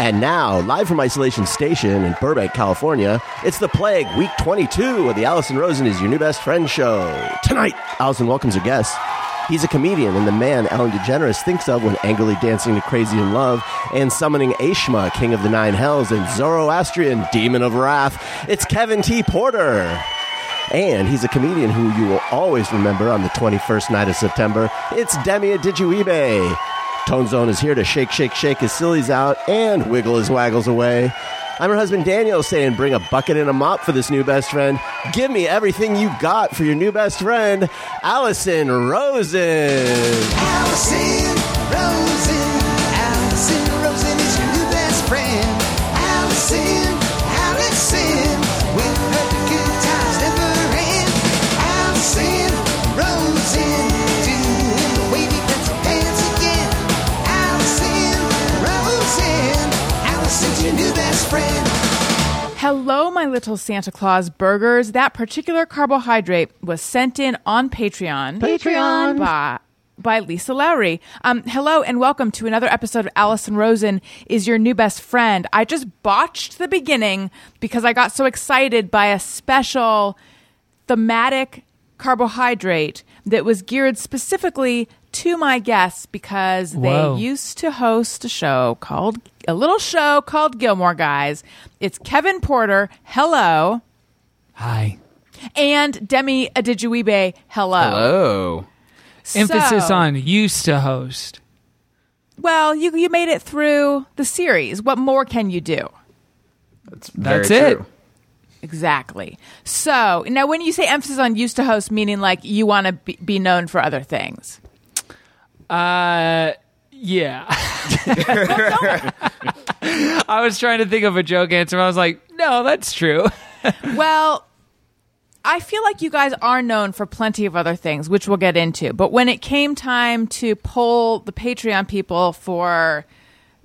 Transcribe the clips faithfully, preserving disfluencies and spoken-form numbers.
And now, live from Isolation Station in Burbank, California, it's The Plague, week twenty-two of the Alison Rosen is Your New Best Friend show. Tonight, Alison welcomes her guests. He's a comedian and the man Ellen DeGeneres thinks of when angrily dancing to Crazy in Love and summoning Aishma, king of the nine hells, and Zoroastrian, demon of wrath. It's Kevin T. Porter. And he's a comedian who you will always remember on the twenty-first night of September. It's Demi Adeyjuyibe. Tone Zone is here to shake, shake, shake his sillies out and wiggle his waggles away. I'm her husband Daniel saying bring a bucket and a mop for this new best friend. Give me everything you got for your new best friend, Alison Rosen. Alison Rosen. Alison Rosen is your new best friend. Alison, Alison, with her good times never end. Alison Rosen, doing the wavy pencil pants again. Alison Rosen, Alison's your new best friend. Hello, my little Santa Claus burgers. That particular carbohydrate was sent in on Patreon. Patreon. By, by Lisa Lowry. Um, hello and welcome to another episode of Alison Rosen is Your New Best Friend. I just botched the beginning because I got so excited by a special thematic carbohydrate that was geared specifically to my guests because Whoa. They used to host a show called a little show called Gilmore Guys. It's Kevin Porter. Hello. Hi. And Demi Adeyjuyibe. Hello. Hello. So, emphasis on used to host. Well, you you made it through the series. What more can you do? That's very That's true. It. Exactly. So now when you say emphasis on used to host, meaning like you want to be, be known for other things. Uh, yeah. I was trying to think of a joke answer. And I was like, no, that's true. Well, I feel like you guys are known for plenty of other things, which we'll get into. But when it came time to poll the Patreon people for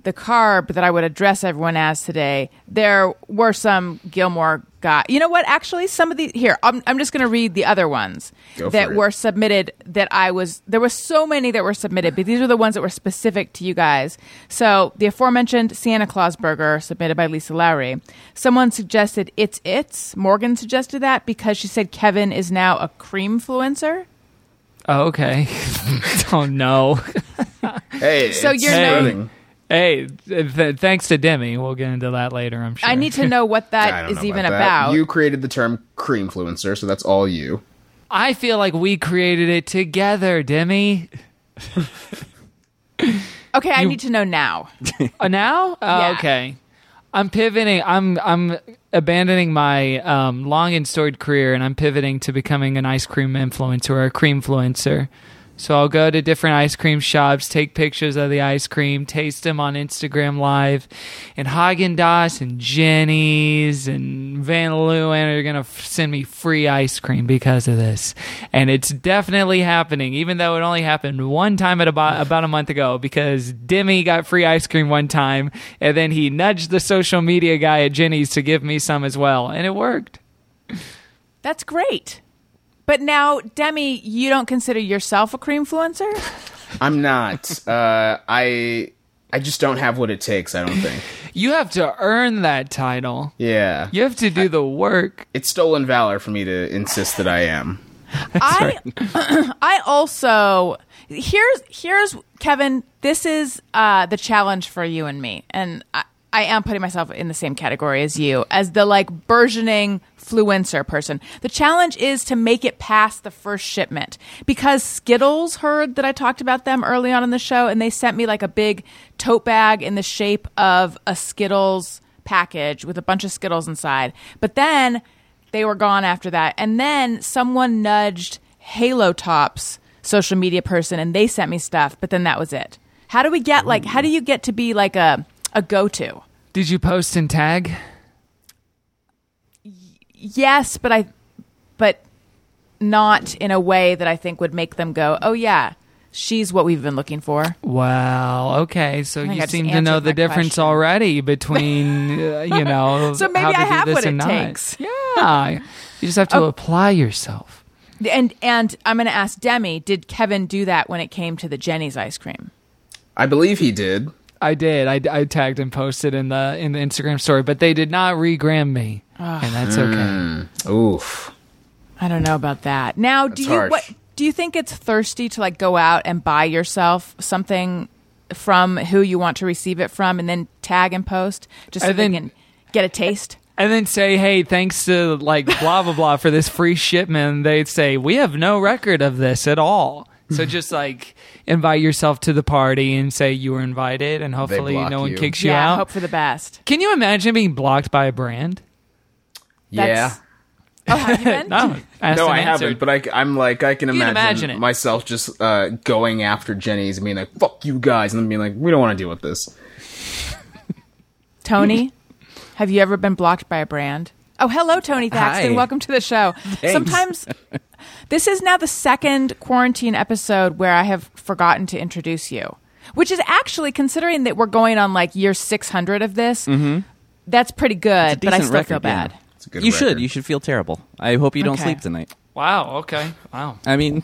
the carb that I would address everyone as today, there were some Gilmore guys. You know what? Actually, some of the here, I'm, I'm just going to read the other ones Go that were submitted that I was, there were so many that were submitted, but these are the ones that were specific to you guys. So the aforementioned Santa Claus burger submitted by Lisa Lowry. Someone suggested It's It's. Morgan suggested that because she said Kevin is now a creamfluencer. Oh, okay. Oh, no. Hey, so it's you're known. Hey, th- thanks to Demi. We'll get into that later, I'm sure. I need to know what that is even about. about. You created the term creamfluencer, so that's all you. I feel like we created it together, Demi. Okay, I you... need to know now. Uh, now? Oh, yeah. Okay. I'm pivoting. I'm I'm abandoning my um, long and storied career, and I'm pivoting to becoming an ice cream influencer or a creamfluencer. So I'll go to different ice cream shops, take pictures of the ice cream, taste them on Instagram Live, and Häagen-Dazs and Jenny's and Van Leeuwen are going to f- send me free ice cream because of this. And it's definitely happening, even though it only happened one time at about, about a month ago because Demi got free ice cream one time, and then he nudged the social media guy at Jenny's to give me some as well, and it worked. That's great. But now, Demi, you don't consider yourself a creamfluencer? I'm not. Uh, I I just don't have what it takes, I don't think. You have to earn that title. Yeah. You have to do I, the work. It's stolen valor for me to insist that I am. I I also... Here's, here's Kevin, this is uh, the challenge for you and me. And I, I am putting myself in the same category as you, as the like burgeoning fluencer person. The challenge is to make it past the first shipment because Skittles heard that I talked about them early on in the show and they sent me like a big tote bag in the shape of a Skittles package with a bunch of Skittles inside. But then they were gone after that. And then someone nudged Halo Top's social media person and they sent me stuff, but then that was it. How do we get like, how do you get to be like a, a go-to? Did you post and tag? Yes, but I, but not in a way that I think would make them go, oh, yeah, she's what we've been looking for. Wow. Okay. So you seem to know the difference question. Already between, uh, you know, so maybe how to I do have this what and it not. Takes. Yeah. You just have to oh. apply yourself. And and I'm going to ask Demi, did Kevin do that when it came to the Jenny's ice cream? I believe he did. I did. I, I tagged and posted in the in the Instagram story, but they did not regram me, Ugh. and that's okay. Mm. Oof. I don't know about that. Now, that's do you harsh. what? Do you think it's thirsty to like go out and buy yourself something from who you want to receive it from, and then tag and post just so then, they can get a taste? And then say, hey, thanks to like blah, blah, blah for this free shipment. They'd say, we have no record of this at all. So just like invite yourself to the party and say you were invited, and hopefully no one you. kicks you yeah, out. Yeah, hope for the best. Can you imagine being blocked by a brand? Yeah. That's- Oh, have you been? no, no I answered. haven't. But I, I'm like, I can, imagine, can imagine myself just uh, going after Jenny's and being like, "Fuck you guys," and then being like, "We don't want to deal with this." Tony, have you ever been blocked by a brand? Oh, hello, Tony Thaxton. Hi. Welcome to the show. Thanks. Sometimes this is now the second quarantine episode where I have forgotten to introduce you, which is actually, considering that we're going on like year six hundred of this, mm-hmm. that's pretty good. But I still record, feel bad. Yeah. You record. should. You should feel terrible. I hope you okay. don't sleep tonight. Wow. Okay. Wow. I mean,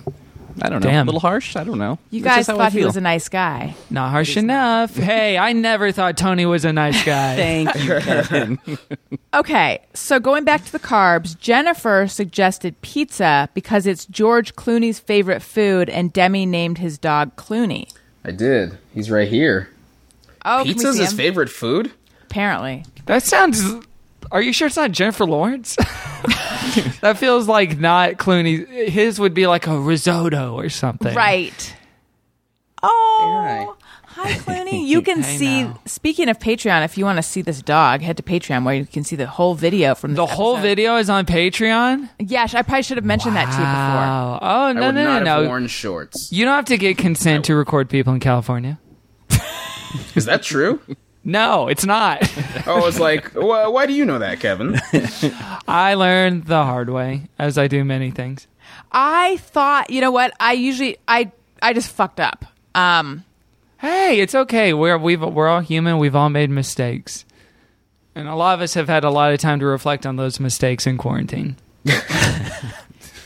I don't know. Damn. A little harsh? I don't know. You That's guys thought he was a nice guy. Not harsh enough. Hey, I never thought Tony was a nice guy. Thank you, Kevin. Okay. So going back to the carbs, Jennifer suggested pizza because it's George Clooney's favorite food, and Demi named his dog Clooney. I did. He's right here. Oh, pizza's his favorite food? Apparently. That sounds... Are you sure it's not Jennifer Lawrence? That feels like not Clooney. His would be like a risotto or something. Right. Oh, right. Hi, Clooney. You can see, know. Speaking of Patreon, if you want to see this dog, head to Patreon where you can see the whole video from this The episode. Whole video is on Patreon? Yeah, I probably should have mentioned wow. that to you before. Oh, no, I would no, not no, have no. worn shorts. You don't have to get consent to record people in California. Is that true? No, it's not. I was like, well, why do you know that, Kevin? I learned the hard way, as I do many things. I thought, you know what? I usually, I, I just fucked up. Um, hey, it's okay. We're we've we're all human. We've all made mistakes, and a lot of us have had a lot of time to reflect on those mistakes in quarantine.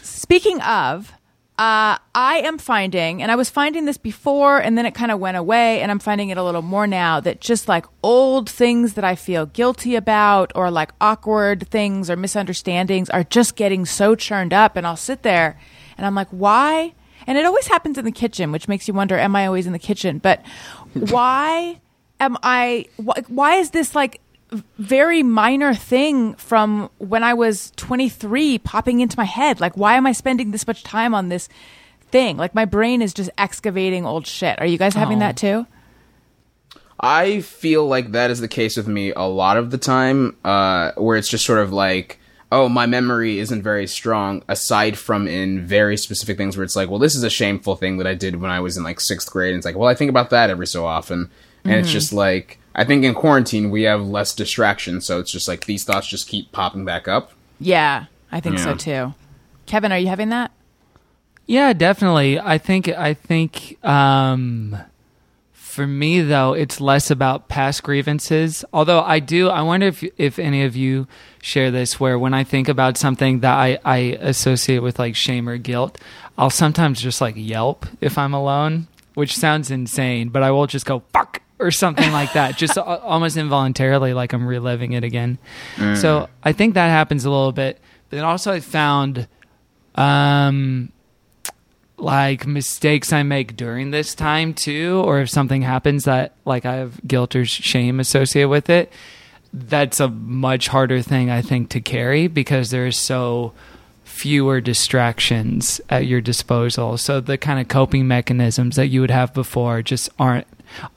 Speaking of. Uh, I am finding, and I was finding this before, and then it kind of went away, and I'm finding it a little more now, that just like old things that I feel guilty about, or like awkward things or misunderstandings, are just getting so churned up, and I'll sit there and I'm like, why? And it always happens in the kitchen, which makes you wonder, am I always in the kitchen? But why am I, wh- why is this like very minor thing from when I was twenty-three popping into my head? Like, why am I spending this much time on this thing? Like, my brain is just excavating old shit. Are you guys having oh. that too? I feel like that is the case with me a lot of the time, uh, where it's just sort of like, oh, my memory isn't very strong, aside from in very specific things where it's like, well, this is a shameful thing that I did when I was in like sixth grade. And it's like, well, I think about that every so often. And mm-hmm. it's just like, I think in quarantine we have less distraction, so it's just like these thoughts just keep popping back up. Yeah, I think yeah. so too. Kevin, are you having that? Yeah, definitely. I think I think um, for me though, it's less about past grievances. Although I do, I wonder if if any of you share this, where when I think about something that I, I associate with like shame or guilt, I'll sometimes just like yelp if I'm alone, which sounds insane, but I will just go fuck. Or something like that, just almost involuntarily, like I'm reliving it again. Mm. So I think that happens a little bit. But then also I found um, like mistakes I make during this time too, or if something happens that like I have guilt or shame associated with it, that's a much harder thing I think to carry because there's so fewer distractions at your disposal. So the kind of coping mechanisms that you would have before just aren't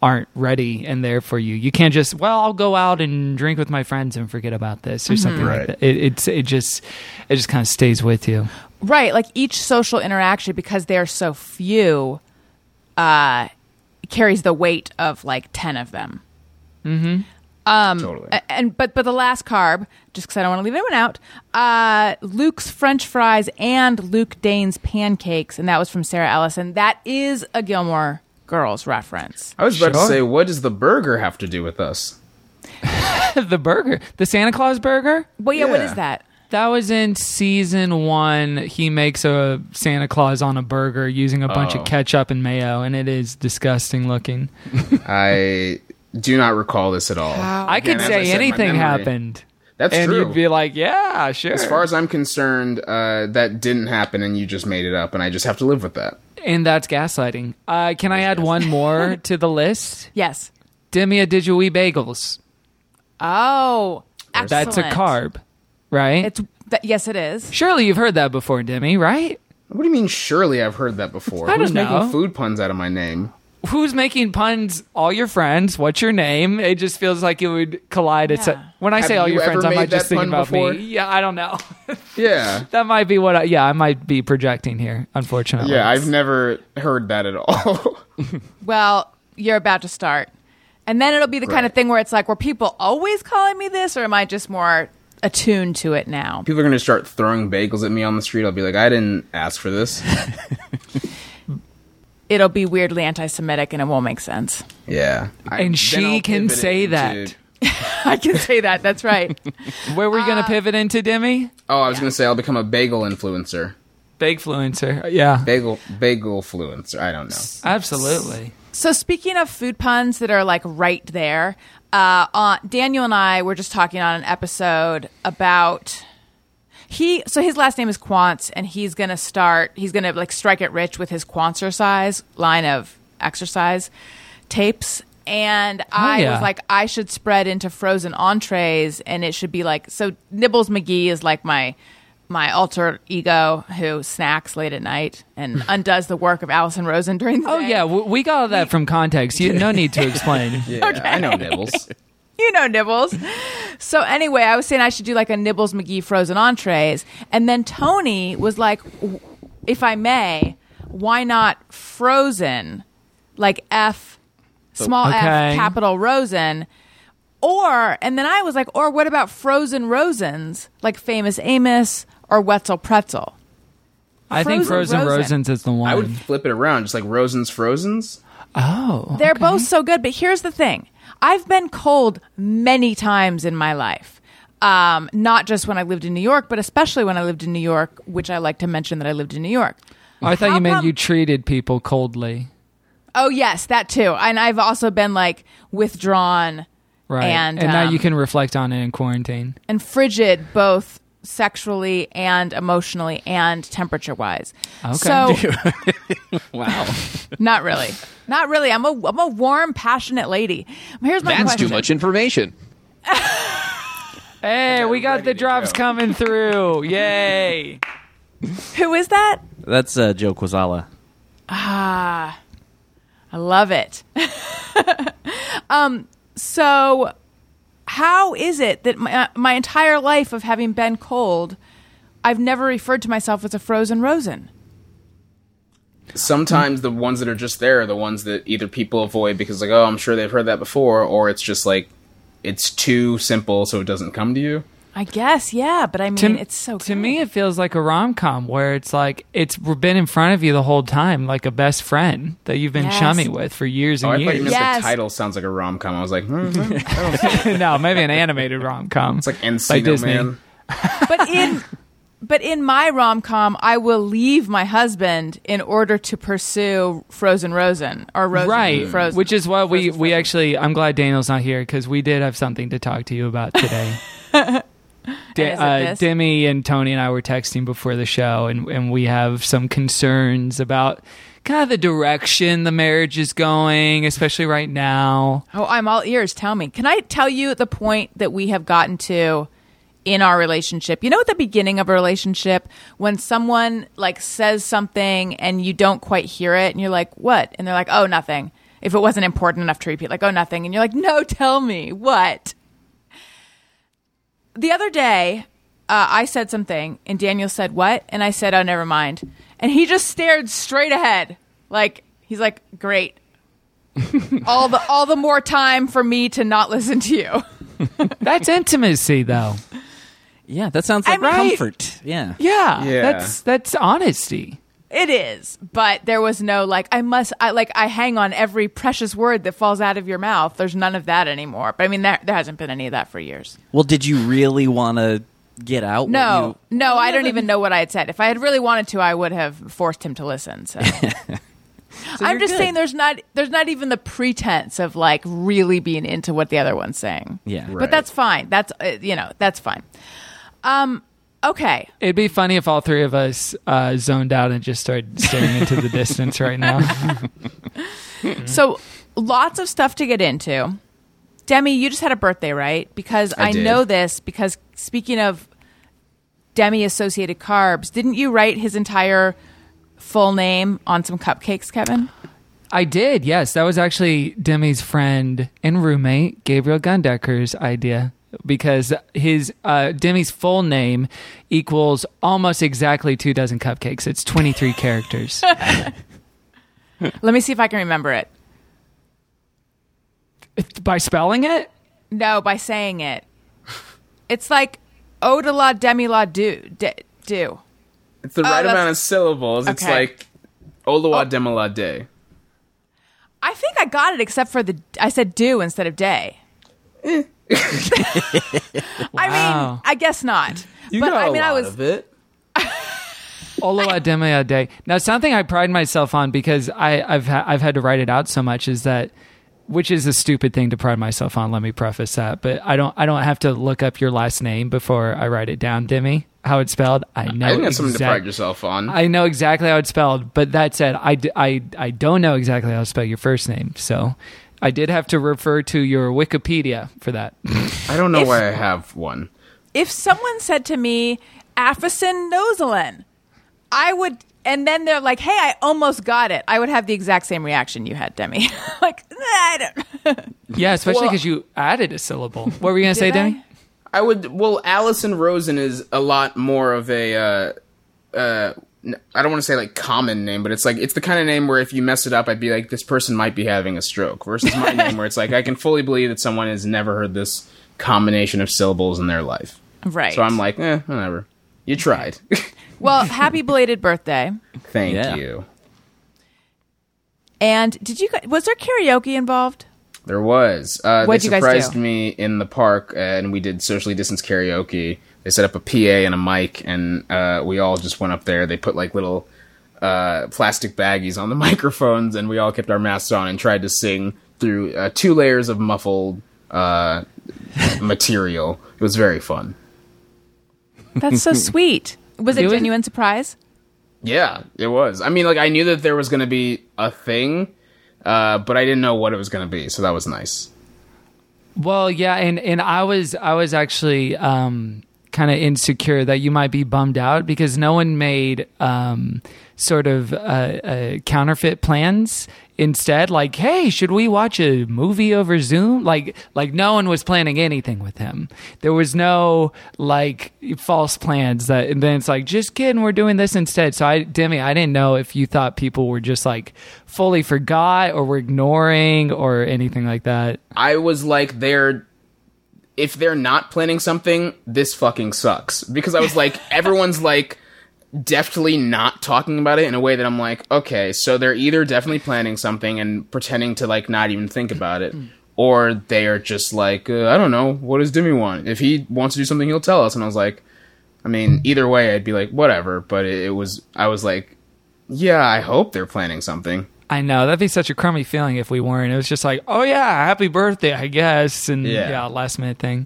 aren't ready and there for you. You can't just, well, I'll go out and drink with my friends and forget about this or mm-hmm. something right. like that. It, it's, it just, it just kind of stays with you. Right. Like each social interaction, because there are so few, uh, carries the weight of like ten of them. Mm-hmm. Um, totally. And, but, but the last carb, just cause I don't want to leave anyone out, uh, Luke's French fries and Luke Dane's pancakes. And that was from Sarah Ellison. That is a Gilmore Girls reference. I was about sure. to say, what does the burger have to do with us? The burger? The Santa Claus burger? Well, yeah, yeah, what is that? That was in season one. He makes a Santa Claus on a burger using a bunch oh. of ketchup and mayo, and it is disgusting looking. I do not recall this at all. Wow. I Again, could say I said, anything memory, happened. That's and true. And you'd be like, yeah, sure. As far as I'm concerned, uh, that didn't happen and you just made it up and I just have to live with that. And that's gaslighting. Uh, can that's I add one more to the list? Yes. Demi Adeyjuyibe bagels. Oh, excellent. That's a carb, right? It's th- Yes, it is. Surely you've heard that before, Demi, right? What do you mean, surely I've heard that before? I don't Who's know. Making food puns out of my name? Who's making puns? All your friends. What's your name? It just feels like it would collide. Yeah. It's a, when I Have say all you your friends, I might just think about before? me. Yeah, I don't know. Yeah. That might be what I, yeah, I might be projecting here, unfortunately. Yeah, I've never heard that at all. Well, you're about to start. And then it'll be the right. kind of thing where it's like, were people always calling me this, or am I just more attuned to it now? People are going to start throwing bagels at me on the street. I'll be like, I didn't ask for this. It'll be weirdly anti-Semitic and it won't make sense. Yeah. I, and she can say that. I can say that. That's right. Where were you uh, going to pivot into, Demi? Oh, I was yeah. going to say I'll become a bagel influencer. Bagfluencer. Yeah. Bagel bagel fluencer. I don't know. Absolutely. So speaking of food puns that are like right there, uh, uh, Daniel and I were just talking on an episode about... He so his last name is Quantz, and he's gonna start. He's gonna like strike it rich with his Quantzercise line of exercise tapes. And oh, I yeah. was like, I should spread into frozen entrees, and it should be like so. Nibbles McGee is like my my alter ego who snacks late at night and undoes the work of Alison Rosen during the oh, day. Oh yeah, we got all that we, from context. You no need to explain. yeah, okay. I know Nibbles. You know Nibbles. So anyway, I was saying I should do like a Nibbles McGee frozen entrees. And then Tony was like, if I may, why not frozen? Like F, small okay. F, capital Rosen. Or, and then I was like, or what about frozen Rosens? Like Famous Amos or Wetzel Pretzel? I frozen think frozen Rosen. Rosens is the one. I would flip it around, just like Rosen's Frozens. Oh. Okay. They're both so good. But here's the thing. I've been cold many times in my life, um, not just when I lived in New York, but especially when I lived in New York, which I like to mention that I lived in New York. Oh, I thought How you meant come- you treated people coldly. Oh, yes, that too. And I've also been like withdrawn. Right. And, and now um, you can reflect on it in quarantine. And frigid, both sexually and emotionally and temperature-wise. Okay. So, wow. Not really. Not really. I'm a I'm a warm, passionate lady. Here's my That's question. Too much information. Hey, we got the drops go. coming through. Yay. Who is that? That's uh, Joe Cozala. Ah. I love it. um so how is it that my, uh, my entire life of having been cold, I've never referred to myself as a frozen Rosen? Sometimes the ones that are just there are the ones that either people avoid because like, oh, I'm sure they've heard that before, or it's just like it's too simple so it doesn't come to you. I guess, yeah, but I mean, to, it's so good. To me, it feels like a rom-com where it's like it's been in front of you the whole time, like a best friend that you've been yes. chummy with for years and oh, I years. I thought you meant yes. the title sounds like a rom-com. I was like, mm-hmm. No, maybe an animated rom-com. It's like Encino Man. But in... But in my rom-com, I will leave my husband in order to pursue Frozen Rosen or Rosen right, Frozen. Which is why we, we actually, I'm glad Daniel's not here because we did have something to talk to you about today. De- uh, Demi and Tony and I were texting before the show and, and we have some concerns about kind of the direction the marriage is going, especially right now. Oh, I'm all ears. Tell me. Can I tell you the point that we have gotten to in our relationship? You know, at the beginning of a relationship, when someone like says something and you don't quite hear it and you're like, what? And they're like, oh, nothing. If it wasn't important enough to repeat, like, oh, nothing. And you're like, no, tell me what. The other day, uh, I said something and Daniel said, what? And I said, oh, never mind. And he just stared straight ahead. Like, he's like, great. all the all the more time for me to not listen to you. That's intimacy, though. Yeah, that sounds like I mean, comfort. Yeah. yeah. Yeah. That's that's honesty. It is. But there was no like I must I like I hang on every precious word that falls out of your mouth. There's none of that anymore. But I mean there there hasn't been any of that for years. Well, did you really want to get out? No. You, no, I don't even know what I had said. If I had really wanted to, I would have forced him to listen. So So I'm just good. saying there's not there's not even the pretense of like really being into what the other one's saying. Yeah. Right. But that's fine. That's, uh, you know, that's fine. Um, okay. It'd be funny if all three of us uh, zoned out and just started staring into the distance right now. So lots of stuff to get into. Demi, you just had a birthday, right? Because I, I know this because speaking of Demi-associated carbs, didn't you write his entire full name on some cupcakes, Kevin? I did, yes. That was actually Demi's friend and roommate, Gabriel Gundecker's idea, because his uh, Demi's full name equals almost exactly two dozen cupcakes. It's twenty-three characters. Let me see if I can remember it. By spelling it? No, by saying it. It's like O de la Demi la do. De, do. It's the right oh, amount of syllables. Okay. It's like Oloa oh. Demela Day. I think I got it except for the... I said do instead of day. Eh. Wow. I mean, I guess not. You but, got I mean, a lot I was, of it. Oloa Demela Day. Now, something I pride myself on because I, I've, ha- I've had to write it out so much is that... Which is a stupid thing to pride myself on. Let me preface that, but I don't. I don't have to look up your last name before I write it down, Demi. How it's spelled, I know. I think that's exact- something to pride yourself on. I know exactly how it's spelled, but that said, I, d- I, I don't know exactly how to spell your first name, so I did have to refer to your Wikipedia for that. I don't know if, why I have one. If someone said to me, Afison Nozelin, I would. And then they're like, hey, I almost got it. I would have the exact same reaction you had, Demi. Like, nah, I don't. Yeah, especially because well, you added a syllable. What were you going to say, I? Demi? I would, well, Alison Rosen is a lot more of a, uh, uh, I don't want to say like common name, but it's like, it's the kind of name where if you mess it up, I'd be like, this person might be having a stroke. Versus my name where it's like, I can fully believe that someone has never heard this combination of syllables in their life. Right. So I'm like, eh, whatever. You tried. Well, happy belated birthday. Thank yeah. you. And did you? Was there karaoke involved? There was. Uh, what did you guys do? They surprised me in the park, uh, and we did socially distanced karaoke. They set up a P A and a mic, and uh, we all just went up there. They put like little uh, plastic baggies on the microphones, and we all kept our masks on and tried to sing through uh, two layers of muffled uh, material. It was very fun. That's so sweet. Was it a genuine surprise? Yeah, it was. I mean, like, I knew that there was going to be a thing, uh, but I didn't know what it was going to be, so that was nice. Well, yeah, and, and I was I was actually um, kind of insecure that you might be bummed out because no one made um, sort of uh, uh, counterfeit plans. Instead, like, hey, should we watch a movie over Zoom? Like, like no one was planning anything with him. There was no like false plans that, and then it's like, just kidding, we're doing this instead. So I, Demi, I didn't know if you thought people were just like fully forgot or were ignoring or anything like that. I was like, they're, if they're not planning something, this fucking sucks. Because I was like, everyone's like, deftly not talking about it in a way that I'm like, okay, so they're either definitely planning something and pretending to like not even think about it, or they are just like, uh, I don't know, what does Demi want? If he wants to do something, he'll tell us. And I was like, I mean, either way, I'd be like, whatever. But it, it was, I was like, yeah, I hope they're planning something. I know, that'd be such a crummy feeling if we weren't. It was just like, oh yeah, happy birthday, I guess, and yeah, yeah last minute thing.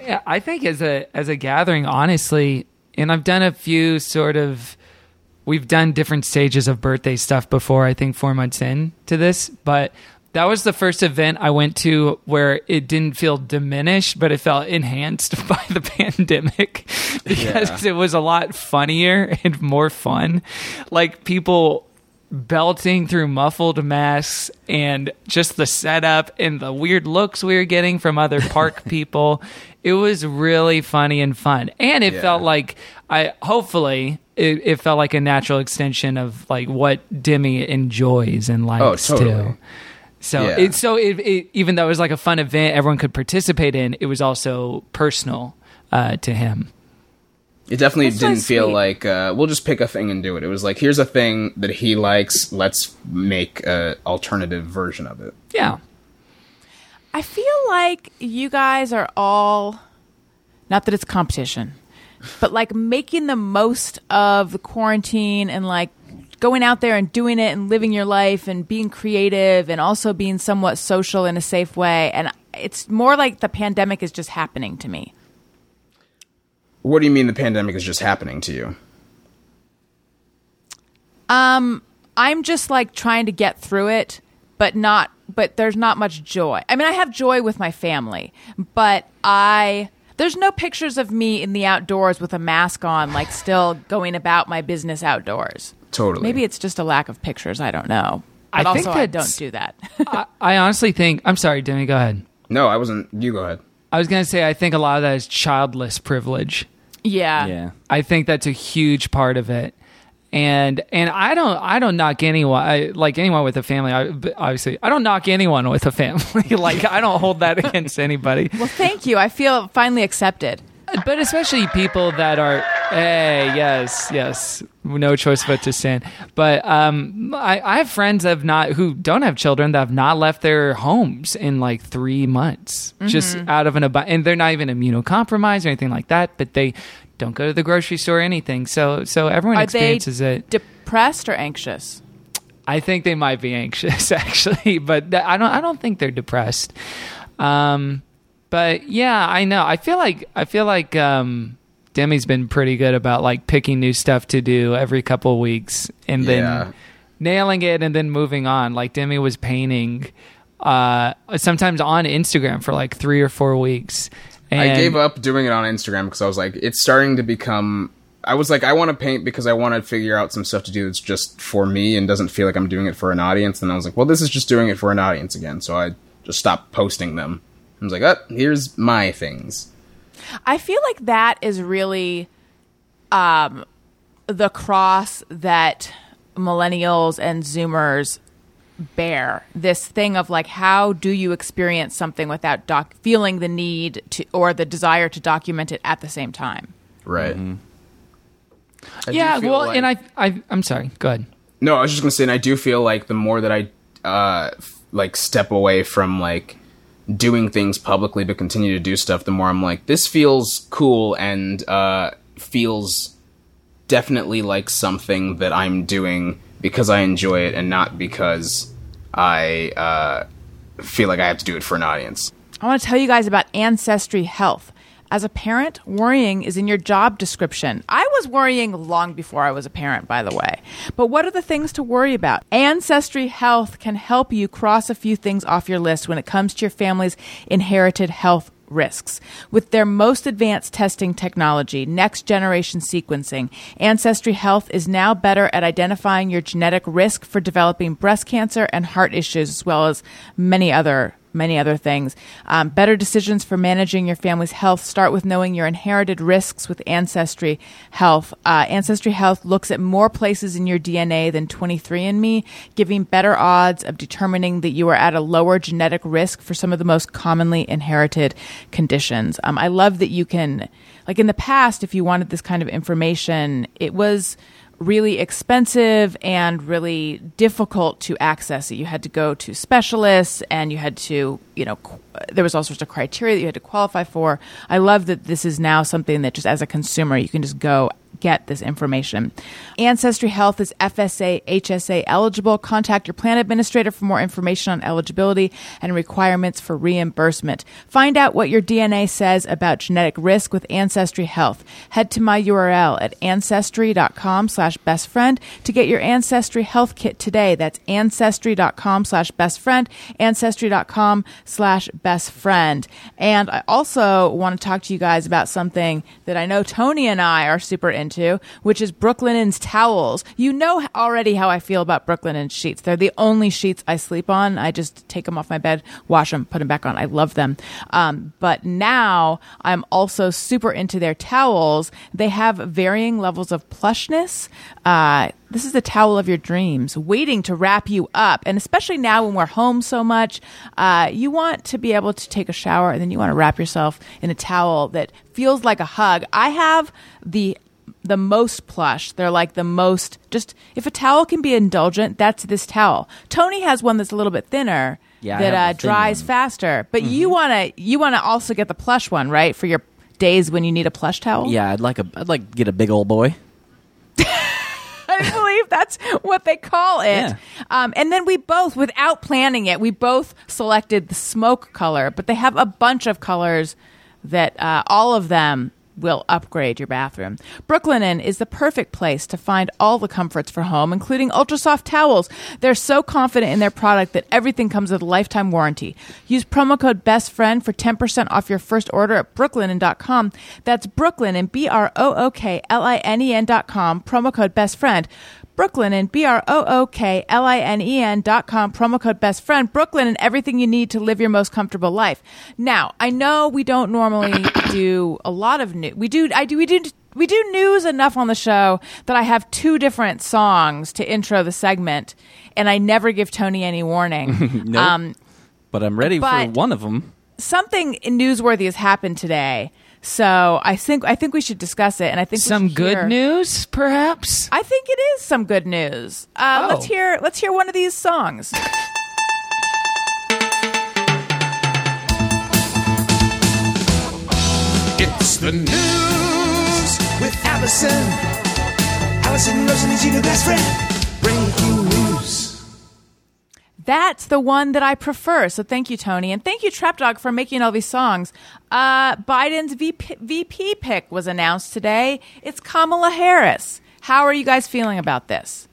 Yeah, I think as a as a gathering, honestly. And I've done a few sort of, we've done different stages of birthday stuff before, I think four months in to this. But that was the first event I went to where it didn't feel diminished, but it felt enhanced by the pandemic because yeah. it was a lot funnier and more fun. Like people belting through muffled masks and just the setup and the weird looks we were getting from other park people. It was really funny and fun. And it yeah. felt like I hopefully it, it felt like a natural extension of like what Demi enjoys and likes oh, totally. too. So yeah. it so it, it even though it was like a fun event everyone could participate in, it was also personal uh, to him. It definitely That's didn't so feel like uh, we'll just pick a thing and do it. It was like, here's a thing that he likes. Let's make an alternative version of it. Yeah. I feel like you guys are all, not that it's competition, but like making the most of the quarantine and like going out there and doing it and living your life and being creative and also being somewhat social in a safe way. And it's more like the pandemic is just happening to me. What do you mean the pandemic is just happening to you? Um, I'm just like trying to get through it, but not, but there's not much joy. I mean, I have joy with my family, but I, there's no pictures of me in the outdoors with a mask on, like still going about my business outdoors. Totally. Maybe it's just a lack of pictures. I don't know. But I also, I don't do that. I, I honestly think... I'm sorry, Demi, go ahead. No, I wasn't... You go ahead. I was going to say, I think a lot of that is childless privilege. Yeah. Yeah. I think that's a huge part of it. And and I don't I don't knock anyone, I, like anyone with a family, I, obviously. I don't knock anyone with a family. Like, I don't hold that against anybody. Well, thank you. I feel finally accepted. But especially people that are... Hey, yes, yes. No choice but to sin. But um, I, I have friends that have not, who don't have children, that have not left their homes in like three months, mm-hmm. just out of an abundance. And they're not even immunocompromised or anything like that, but they don't go to the grocery store or anything. So so everyone are experiences they it. Depressed or anxious? I think they might be anxious, actually. But I don't I don't think they're depressed. Um, but yeah, I know. I feel like I feel like um, Demi's been pretty good about like picking new stuff to do every couple of weeks and yeah. then nailing it and then moving on. Like Demi was painting uh, sometimes on Instagram for like three or four weeks. And I gave up doing it on Instagram because I was like, it's starting to become... I was like, I want to paint because I want to figure out some stuff to do that's just for me and doesn't feel like I'm doing it for an audience. And I was like, well, this is just doing it for an audience again. So I just stopped posting them. I was like, oh, here's my things. I feel like that is really um, the cross that millennials and Zoomers bear. This thing of like, how do you experience something without doc- feeling the need to or the desire to document it at the same time? Right. Mm-hmm. Yeah. Well, like, and I, I, I'm sorry. Go ahead. No, I was just gonna say, and I do feel like the more that I uh, f- like step away from like doing things publicly but continue to do stuff, the more I'm like, this feels cool and uh, feels definitely like something that I'm doing because I enjoy it and not because I uh, feel like I have to do it for an audience. I want to tell you guys about Ancestry Health. As a parent, worrying is in your job description. I was worrying long before I was a parent, by the way. But what are the things to worry about? Ancestry Health can help you cross a few things off your list when it comes to your family's inherited health risks. With their most advanced testing technology, next generation sequencing, Ancestry Health is now better at identifying your genetic risk for developing breast cancer and heart issues, as well as many other many other things. Um, better decisions for managing your family's health start with knowing your inherited risks with Ancestry Health. Uh, Ancestry Health looks at more places in your D N A than twenty-three and me, giving better odds of determining that you are at a lower genetic risk for some of the most commonly inherited conditions. Um, I love that you can, like in the past, if you wanted this kind of information, it was really expensive and really difficult to access it. You had to go to specialists and you had to, you know, qu- there was all sorts of criteria that you had to qualify for. I love that this is now something that just as a consumer, you can just go get this information. Ancestry Health is F S A, H S A eligible. Contact your plan administrator for more information on eligibility and requirements for reimbursement. Find out what your D N A says about genetic risk with Ancestry Health. Head to my U R L at ancestry dot com slash best friend to get your Ancestry Health Kit today. That's ancestry dot com slash best friend, ancestry dot com slash best friend. And I also want to talk to you guys about something that I know Tony and I are super into. Into, which is Brooklinen's towels. You know already how I feel about Brooklinen's sheets. They're the only sheets I sleep on. I just take them off my bed, wash them, put them back on. I love them. Um, but now I'm also super into their towels. They have varying levels of plushness. Uh, this is the towel of your dreams, waiting to wrap you up. And especially now when we're home so much, uh, you want to be able to take a shower and then you want to wrap yourself in a towel that feels like a hug. I have the the most plush. They're like the most, just if a towel can be indulgent, that's this towel. Tony has one that's a little bit thinner, yeah, that uh, dries faster, but mm-hmm. you want to you want to also get the plush one, right, for your days when you need a plush towel. Yeah, I'd like a I'd like to get a big old boy. I believe if that's what they call it. Yeah. Um, and then we both, without planning it, we both selected the smoke color, but they have a bunch of colors that uh, all of them will upgrade your bathroom. Brooklinen is the perfect place to find all the comforts for home, including ultra soft towels. They're so confident in their product that everything comes with a lifetime warranty. Use promo code BESTFRIEND for ten percent off your first order at brooklinen dot com. That's Brooklinen, B R O O K L I N E N dot com, promo code BESTFRIEND. Brooklinen, B R O O K L I N E N dot com, promo code best friend. Brooklinen, everything you need to live your most comfortable life. Now, I know we don't normally do a lot of news. We do, I do, we do, we do news enough on the show that I have two different songs to intro the segment, and I never give Tony any warning. Nope. Um, but I'm ready but for one of them. Something newsworthy has happened today. So I think I think we should discuss it, and I think some we good hear. news, perhaps. I think it is some good news. Uh, oh. Let's hear. Let's hear one of these songs. It's the news with Alison. Alison Rosen is your new best friend. Breaking news. That's the one that I prefer. So thank you, Tony. And thank you, Trapdog, for making all these songs. Uh, Biden's V P, V P pick was announced today. It's Kamala Harris. How are you guys feeling about this?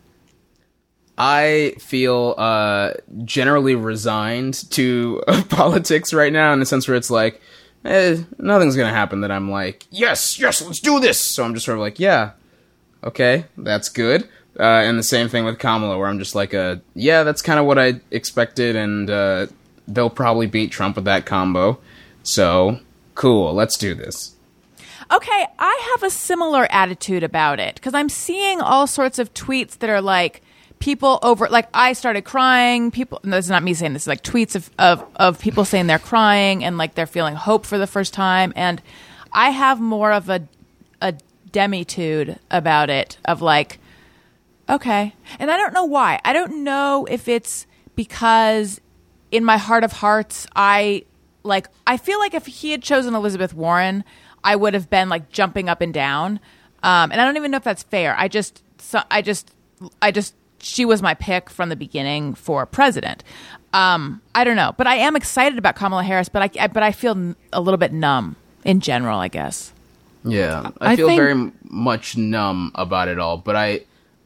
I feel uh, generally resigned to uh, politics right now, in a sense where it's like, eh, nothing's going to happen that I'm like, yes, yes, let's do this. So I'm just sort of like, yeah, okay, that's good. Uh, and the same thing with Kamala, where I'm just like, a, yeah, that's kind of what I expected, and uh, they'll probably beat Trump with that combo. So, cool, let's do this. Okay, I have a similar attitude about it, because I'm seeing all sorts of tweets that are like, people over, like, I started crying, people, no, this is not me saying this, it's like tweets of, of, of people saying they're crying, and like they're feeling hope for the first time, and I have more of a, a demitude about it, of like, okay. And I don't know why. I don't know if it's because in my heart of hearts, I like I feel like if he had chosen Elizabeth Warren, I would have been like jumping up and down. Um, and I don't even know if that's fair. I just so, I just I just she was my pick from the beginning for president. Um, I don't know. But I am excited about Kamala Harris. But I, I but I feel a little bit numb in general, I guess. Yeah, I, I feel think... very much numb about it all. But I.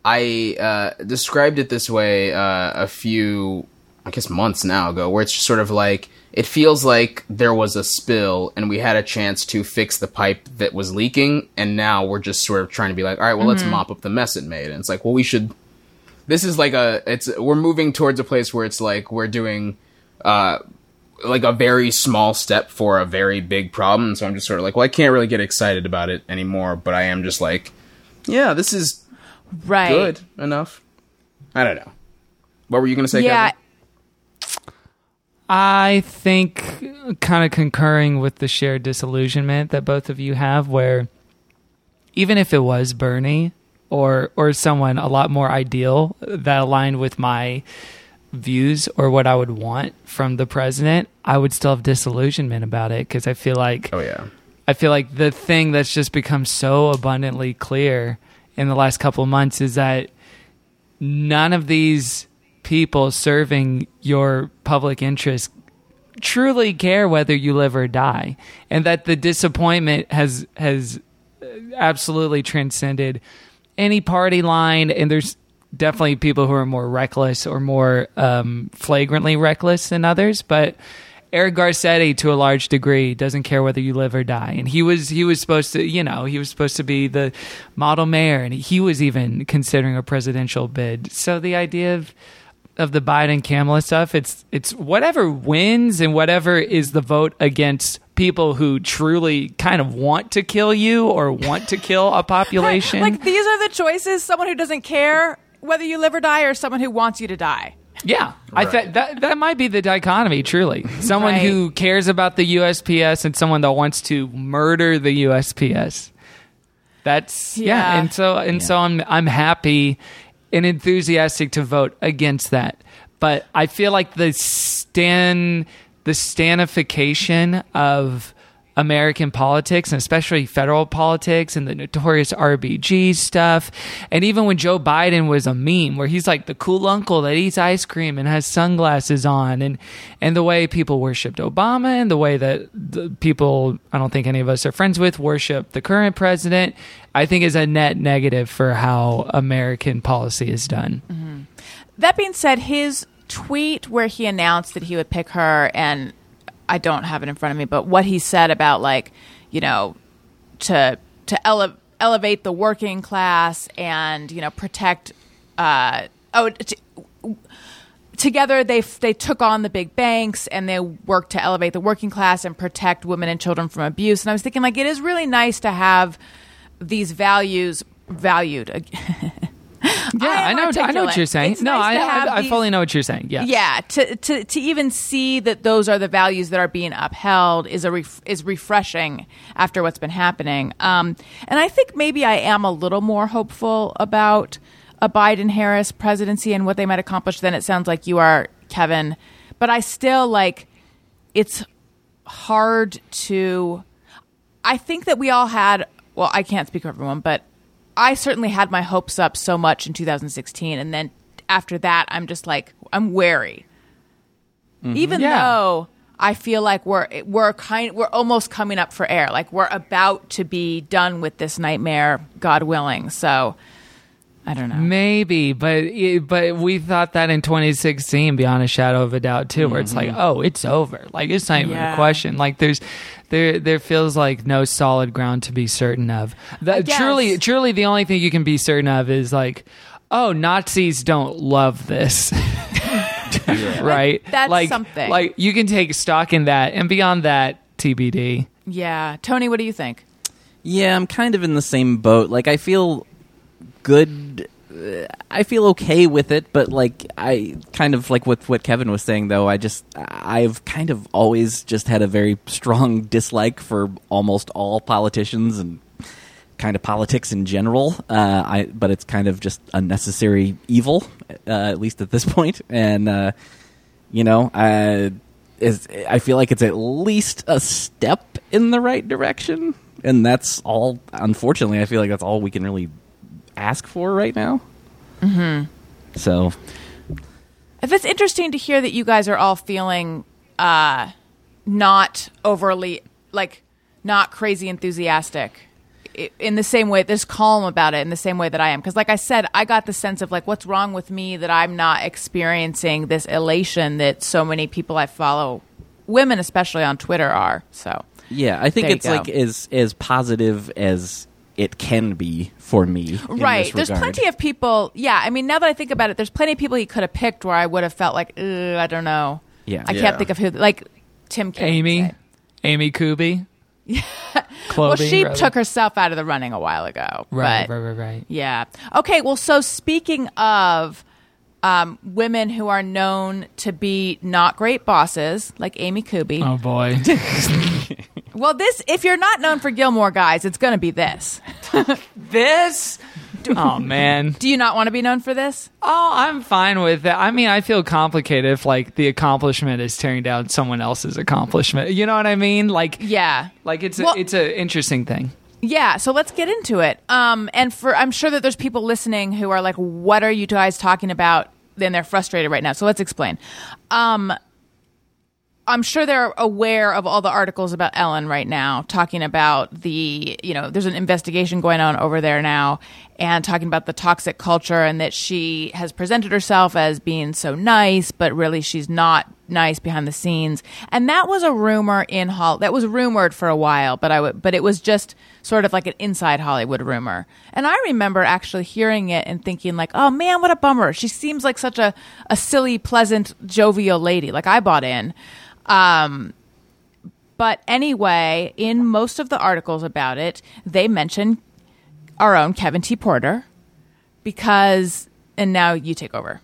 I uh, described it this way uh, a few, I guess, months now ago, where it's just sort of like, it feels like there was a spill and we had a chance to fix the pipe that was leaking, and now we're just sort of trying to be like, all right, well, mm-hmm. let's mop up the mess it made. And it's like, well, we should, this is like a, it's, we're moving towards a place where it's like, we're doing uh, like a very small step for a very big problem. And so I'm just sort of like, well, I can't really get excited about it anymore, but I am just like, yeah, this is right. Good enough. I don't know. What were you going to say, yeah. Kevin? I think kind of concurring with the shared disillusionment that both of you have, where even if it was Bernie or or someone a lot more ideal that aligned with my views or what I would want from the president, I would still have disillusionment about it, because I feel like oh yeah, I feel like the thing that's just become so abundantly clear in the last couple of months is that none of these people serving your public interest truly care whether you live or die, and that the disappointment has has absolutely transcended any party line. And there's definitely people who are more reckless or more um, flagrantly reckless than others, but Eric Garcetti, to a large degree, doesn't care whether you live or die, and he was he was supposed to, you know, he was supposed to be the model mayor, and he was even considering a presidential bid. So the idea of of the Biden-Kamala stuff, it's it's whatever wins and whatever is the vote against people who truly kind of want to kill you or want to kill a population. Like, these are the choices: someone who doesn't care whether you live or die, or someone who wants you to die. Yeah, right. I th- that that might be the dichotomy, truly. Someone right. who cares about the U S P S and someone that wants to murder the U S P S. That's yeah, yeah. and so and yeah. so I'm I'm happy and enthusiastic to vote against that. But I feel like the stan the stanification of American politics, and especially federal politics and the notorious R B G stuff. And even when Joe Biden was a meme, where he's like the cool uncle that eats ice cream and has sunglasses on, and, and the way people worshipped Obama, and the way that the people I don't think any of us are friends with worship the current president, I think is a net negative for how American policy is done. Mm-hmm. That being said, his tweet where he announced that he would pick her, and I don't have it in front of me, but what he said about, like, you know, to to ele- elevate the working class and, you know, protect uh, oh t- together they f- they took on the big banks and they worked to elevate the working class and protect women and children from abuse. And I was thinking, like, it is really nice to have these values valued. Yeah, I, I know. Articulate. I know what you're saying. It's no, nice I, I, these, I fully know what you're saying. Yeah, yeah. To, to to even see that those are the values that are being upheld is a ref, is refreshing after what's been happening. Um, and I think maybe I am a little more hopeful about a Biden-Harris presidency and what they might accomplish than it sounds like you are, Kevin. But I still, like, it's hard to. I think that we all had. Well, I can't speak for everyone, but I certainly had my hopes up so much in two thousand sixteen, and then after that, I'm just like, I'm wary. Mm-hmm. Even yeah. though I feel like we're we're kind we're almost coming up for air, like we're about to be done with this nightmare, God willing. So I don't know. Maybe, but but we thought that in twenty sixteen, beyond a shadow of a doubt, too, mm-hmm. where it's like, oh, it's over. Like, it's not even yeah. a question. Like, there's there there feels like no solid ground to be certain of. That, truly, truly, the only thing you can be certain of is like, oh, Nazis don't love this. yeah. Right? That's like, something. Like, you can take stock in that, and beyond that, T B D. Yeah. Tony, what do you think? Yeah, I'm kind of in the same boat. Like, I feel... good uh, I feel okay with it, but like I kind of like with what Kevin was saying, though, I just I've kind of always just had a very strong dislike for almost all politicians and kind of politics in general, uh, I but it's kind of just unnecessary evil, uh, at least at this point. And uh, you know I, is, I feel like it's at least a step in the right direction, and that's all, unfortunately. I feel like that's all we can really ask for right now. Mm-hmm. So if it's interesting to hear that you guys are all feeling uh not overly, like, not crazy enthusiastic in the same way, there's calm about it in the same way that I am, because like I said, I got the sense of like, what's wrong with me that I'm not experiencing this elation that so many people I follow, women especially on Twitter, are. So yeah, I think it's go. like as as positive as it can be for me. Right. There's plenty of people. Yeah. I mean, now that I think about it, there's plenty of people he could have picked where I would have felt like, I don't know. Yeah. I yeah. can't think of who. Like Tim King. Amy. Say. Amy Cooby. Yeah. Well, she rather. took herself out of the running a while ago. Right. But, right. Right. Right. Yeah. Okay. Well, so speaking of um, women who are known to be not great bosses, like Amy Cooby. Oh, boy. Well, this, if you're not known for Gilmore Guys, it's going to be this. This? Oh, man. Do you not want to be known for this? Oh, I'm fine with it. I mean, I feel complicated if, like, the accomplishment is tearing down someone else's accomplishment. You know what I mean? Like, yeah. Like, it's well, a, it's an interesting thing. Yeah, so let's get into it. Um, and for I'm sure that there's people listening who are like, what are you guys talking about? Then they're frustrated right now. So let's explain. Um I'm sure they're aware of all the articles about Ellen right now, talking about the, you know, there's an investigation going on over there now, and talking about the toxic culture, and that she has presented herself as being so nice, but really she's not nice behind the scenes. And that was a rumor in Hol- that was rumored for a while, but I w- but it was just sort of like an inside Hollywood rumor. And I remember actually hearing it and thinking like, oh man, what a bummer. She seems like such a, a silly, pleasant, jovial lady. Like, I bought in. Um, but anyway, in most of the articles about it, they mention our own Kevin T. Porter, because, and now you take over.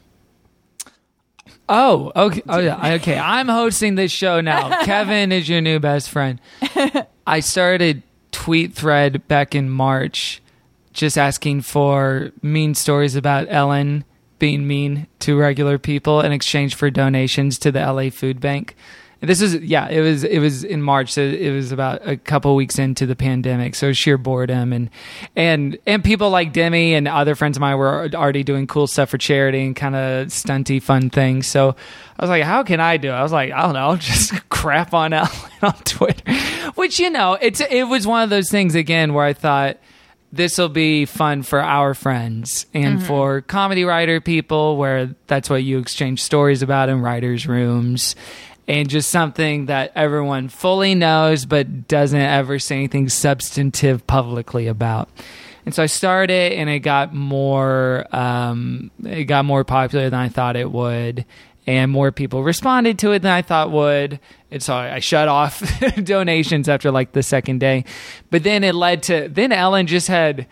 Oh, okay. Oh, yeah. Okay. I'm hosting this show now. Kevin is your new best friend. I started tweet thread back in March, just asking for mean stories about Ellen being mean to regular people in exchange for donations to the L A Food Bank. This is, yeah, it was, it was in March. So it was about a couple weeks into the pandemic. So sheer boredom and, and, and people like Demi and other friends of mine were already doing cool stuff for charity and kind of stunty fun things. So I was like, how can I do it? I was like, I don't know, just crap on Ellen on Twitter, which, you know, it's, it was one of those things again, where I thought, this will be fun for our friends and mm-hmm. for comedy writer people where that's what you exchange stories about in writers' rooms and just something that everyone fully knows but doesn't ever say anything substantive publicly about. And so I started and it got more um, it got more popular than I thought it would. And more people responded to it than I thought would. And so I shut off donations after like the second day. But then it led to, then Ellen just had,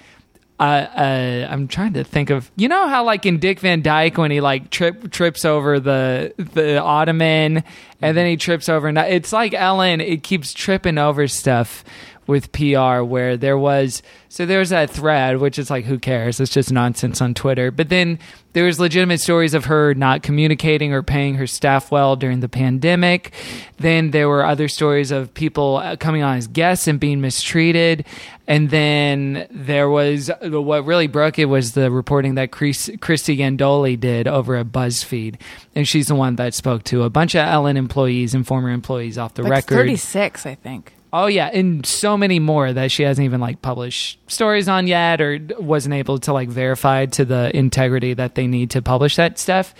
uh, uh, I'm trying to think of, you know how like in Dick Van Dyke when he like trip, trips over the the ottoman and then he trips over. And it's like Ellen, it keeps tripping over stuff with P R where there was, so there was that thread, which is like, who cares? It's just nonsense on Twitter. But then there was legitimate stories of her not communicating or paying her staff well during the pandemic. Then there were other stories of people coming on as guests and being mistreated. And then there was, what really broke it was the reporting that Chris, Christy Gandoli did over at BuzzFeed. And she's the one that spoke to a bunch of Ellen employees and former employees off the like record. thirty-six, I think. Oh, yeah, and so many more that she hasn't even, like, published stories on yet or wasn't able to, like, verify to the integrity that they need to publish that stuff.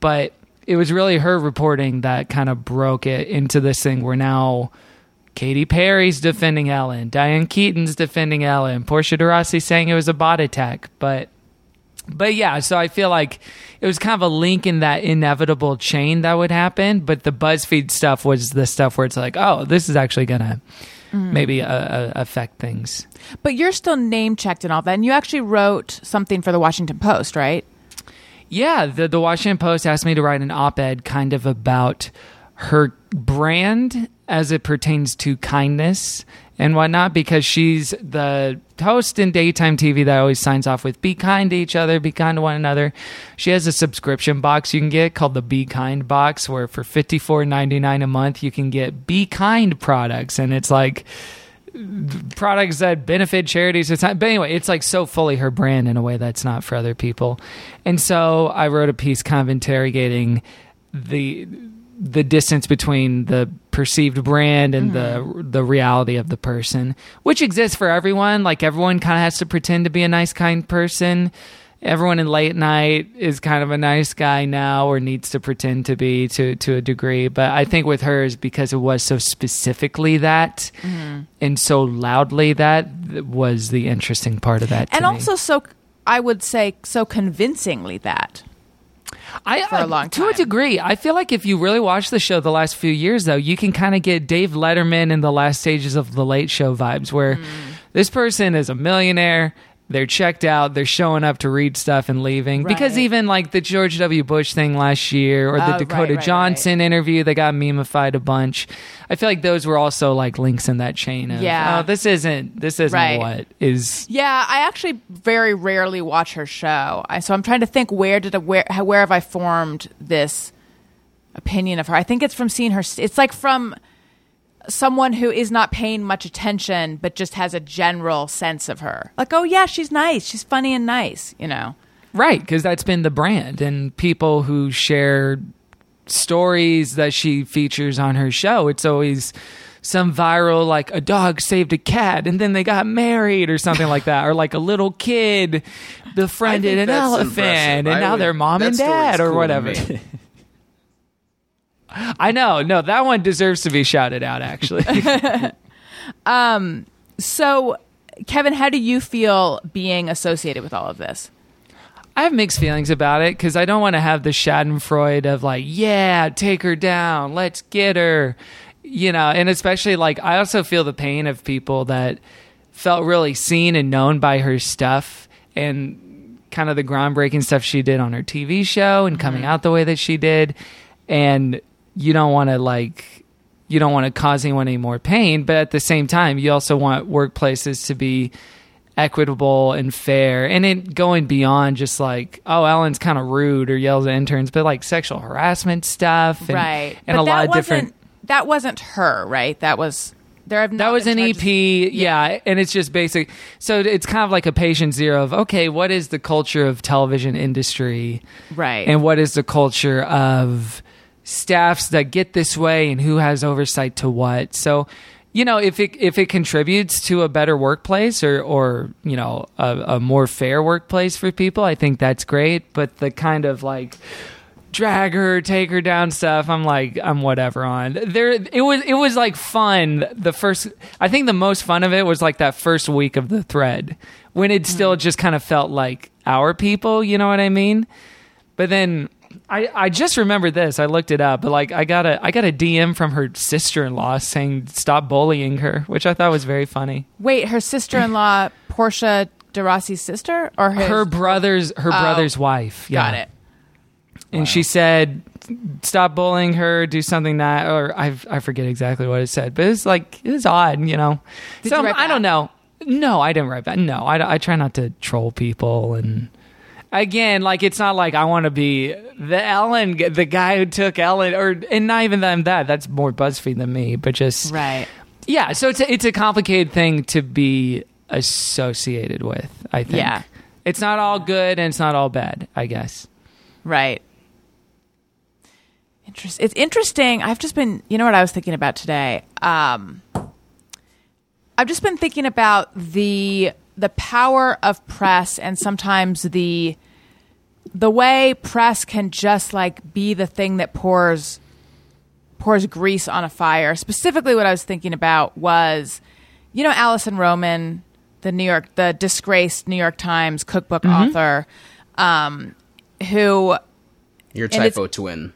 But it was really her reporting that kind of broke it into this thing where now Katy Perry's defending Ellen, Diane Keaton's defending Ellen, Portia de Rossi's saying it was a bot attack, but... But yeah, so I feel like it was kind of a link in that inevitable chain that would happen. But the BuzzFeed stuff was the stuff where it's like, oh, this is actually going to mm. maybe uh, uh, affect things. But you're still name checked and all that. And you actually wrote something for the Washington Post, right? Yeah. The, the Washington Post asked me to write an op-ed kind of about her brand as it pertains to kindness and whatnot, because she's the host in daytime T V that always signs off with be kind to each other, be kind to one another. She has a subscription box you can get called the Be Kind box, where for fifty-four ninety-nine a month, you can get Be Kind products. And it's like products that benefit charities. It's not, but anyway, it's like so fully her brand in a way that's not for other people. And so I wrote a piece kind of interrogating the... the distance between the perceived brand and mm. the the reality of the person, which exists for everyone. Like everyone kind of has to pretend to be a nice, kind person. Everyone in late night is kind of a nice guy now or needs to pretend to be to, to a degree. But I think with hers, because it was so specifically that mm. and so loudly, that was the interesting part of that. And to also me. So, I would say so convincingly that. I, for a long time. To a degree. I feel like if you really watch the show the last few years, though, you can kind of get Dave Letterman in the last stages of the Late Show vibes, where mm. this person is a millionaire, they're checked out, they're showing up to read stuff and leaving. Right. Because even like the George W. Bush thing last year or the oh, Dakota right, right, Johnson right. interview that got memeified a bunch. I feel like those were also like links in that chain of, yeah. oh, this isn't, this isn't right. what is. Yeah, I actually very rarely watch her show. I, so I'm trying to think where did, I, where, where have I formed this opinion of her? I think it's from seeing her, it's like from someone who is not paying much attention but just has a general sense of her, like, oh yeah, she's nice, she's funny and nice, you know, right? Because that's been the brand, and people who share stories that she features on her show, it's always some viral, like a dog saved a cat and then they got married or something like that, or like a little kid befriended an elephant impressive. And I now would, they're mom and dad or cool whatever. I know. No, that one deserves to be shouted out, actually. um, so, Kevin, how do you feel being associated with all of this? I have mixed feelings about it because I don't want to have the schadenfreude of like, yeah, take her down. Let's get her. You know, and especially like I also feel the pain of people that felt really seen and known by her stuff and kind of the groundbreaking stuff she did on her T V show and coming mm-hmm. out the way that she did. And you don't want to like, you don't want to cause anyone any more pain. But at the same time, you also want workplaces to be equitable and fair. And it going beyond just like, oh, Ellen's kind of rude or yells at interns, but like sexual harassment stuff. And, right. And but a lot of different. that wasn't her, right? That was there. Have that was an E P, yeah. yeah, and it's just basic. So it's kind of like a patient zero of okay, what is the culture of television industry, right? And what is the culture of staffs that get this way, and who has oversight to what? So, you know, if it if it contributes to a better workplace or or you know a, a more fair workplace for people, I think that's great. But the kind of like drag her, take her down stuff, I'm like, I'm whatever on. There, it was it was like fun. The first, I think the most fun of it was like that first week of the thread when it still just kind of felt like our people, you know what I mean? But then I, I just remembered this. I looked it up, but like I got a I got a D M from her sister-in-law saying stop bullying her, which I thought was very funny. Wait, her sister-in-law, Portia de Rossi's sister, or his? her brother's her oh, brother's wife? Yeah. Got it. And wow. She said, "Stop bullying her. Do something that," or I I forget exactly what it said, but it's like it's odd, you know. Did so you write I back? Don't know. No, I didn't write that. No, I I try not to troll people and. Again, like it's not like I want to be the Ellen, the guy who took Ellen, or and not even them that. That's more BuzzFeed than me, but just right. Yeah, so it's a, it's a complicated thing to be associated with. I think. Yeah, it's not all good and it's not all bad. I guess. Right. Interest. It's interesting. I've just been. You know what I was thinking about today. Um, I've just been thinking about the the power of press and sometimes the. The way press can just like be the thing that pours pours grease on a fire. Specifically what I was thinking about was, you know, Alison Roman, the New York, the disgraced New York Times cookbook mm-hmm. author, um, who... Your typo twin.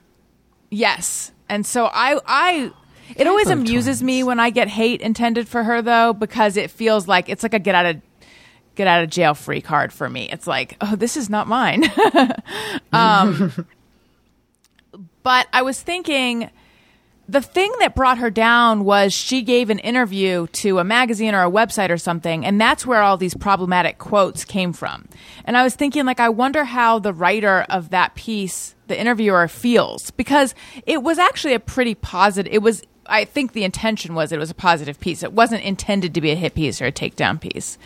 Yes. And so I... I it typo always amuses twins. Me when I get hate intended for her, though, because it feels like it's like a get out of... get out of jail free card for me. It's like, oh, this is not mine. um, but I was thinking the thing that brought her down was she gave an interview to a magazine or a website or something, and that's where all these problematic quotes came from. And I was thinking, like, I wonder how the writer of that piece, the interviewer, feels, because it was actually a pretty positive, it was, I think the intention was it was a positive piece. It wasn't intended to be a hit piece or a takedown piece.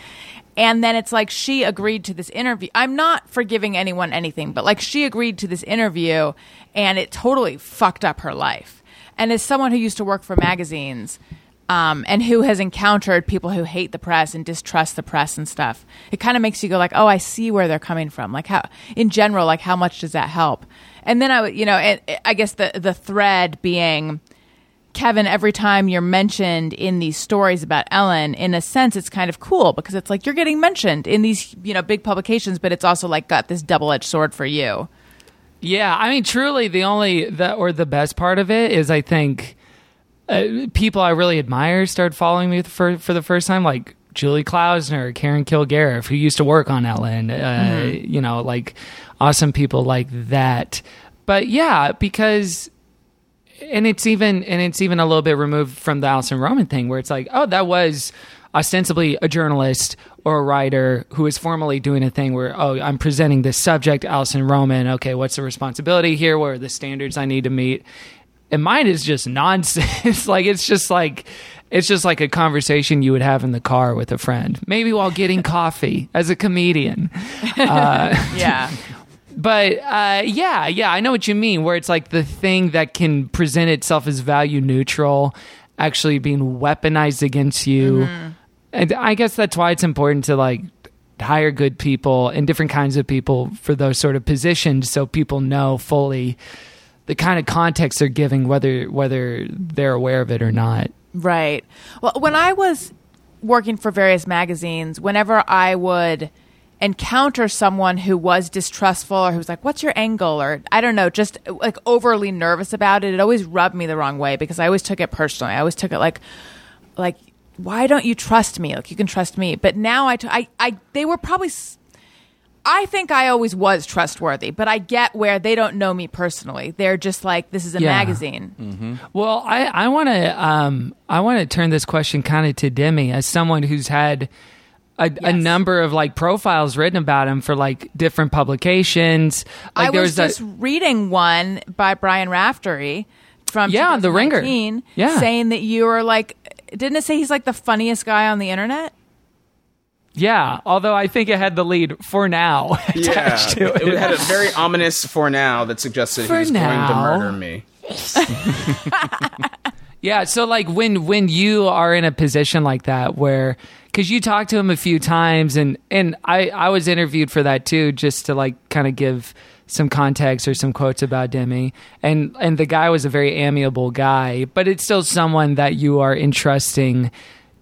And then it's like she agreed to this interview. I'm not forgiving anyone anything, but like she agreed to this interview and it totally fucked up her life. And as someone who used to work for magazines um, and who has encountered people who hate the press and distrust the press and stuff, it kind of makes you go like, oh, I see where they're coming from. Like how, in general, like how much does that help? And then I, you know, it, it, I guess the, the thread being... Kevin, every time you're mentioned in these stories about Ellen, in a sense, it's kind of cool because it's like you're getting mentioned in these, you know, big publications, but it's also like got this double-edged sword for you. Yeah, I mean, truly, the only the, or the best part of it is I think uh, people I really admire started following me for for the first time, like Julie Klausner, Karen Kilgariff, who used to work on Ellen, uh, mm-hmm. you know, like awesome people like that. But yeah, because. And it's even and it's even a little bit removed from the Alison Roman thing where it's like, oh, that was ostensibly a journalist or a writer who is formally doing a thing where, oh, I'm presenting this subject, Alison Roman. Okay, what's the responsibility here? What are the standards I need to meet? And mine is just nonsense. like it's just like it's just like a conversation you would have in the car with a friend, maybe while getting coffee as a comedian. Uh, yeah. But uh, yeah, yeah, I know what you mean, where it's like the thing that can present itself as value neutral actually being weaponized against you. Mm-hmm. And I guess that's why it's important to like hire good people and different kinds of people for those sort of positions so people know fully the kind of context they're giving, whether whether they're aware of it or not. Right. Well, when I was working for various magazines, whenever I would... encounter someone who was distrustful or who's like, what's your angle? Or I don't know, just like overly nervous about it. It always rubbed me the wrong way because I always took it personally. I always took it like, like, why don't you trust me? Like you can trust me. But now I, t- I, I, they were probably, I think I always was trustworthy, but I get where they don't know me personally. They're just like, this is a yeah. magazine. Mm-hmm. Well, I, I want to, um, I want to turn this question kind of to Demi as someone who's had A, yes. a number of like profiles written about him for like different publications. Like, I was, there was just a- reading one by Brian Raftery from yeah, The Ringer, yeah, saying that you are like, didn't it say he's like the funniest guy on the internet? Yeah, although I think it had the lead "for now" attached yeah. to it. It had a very ominous "for now" that suggested for he was now. going to murder me. Yeah, so like when when you are in a position like that where, because you talked to him a few times, and and I, I was interviewed for that too, just to like kind of give some context or some quotes about Demi, and and the guy was a very amiable guy, but it's still someone that you are entrusting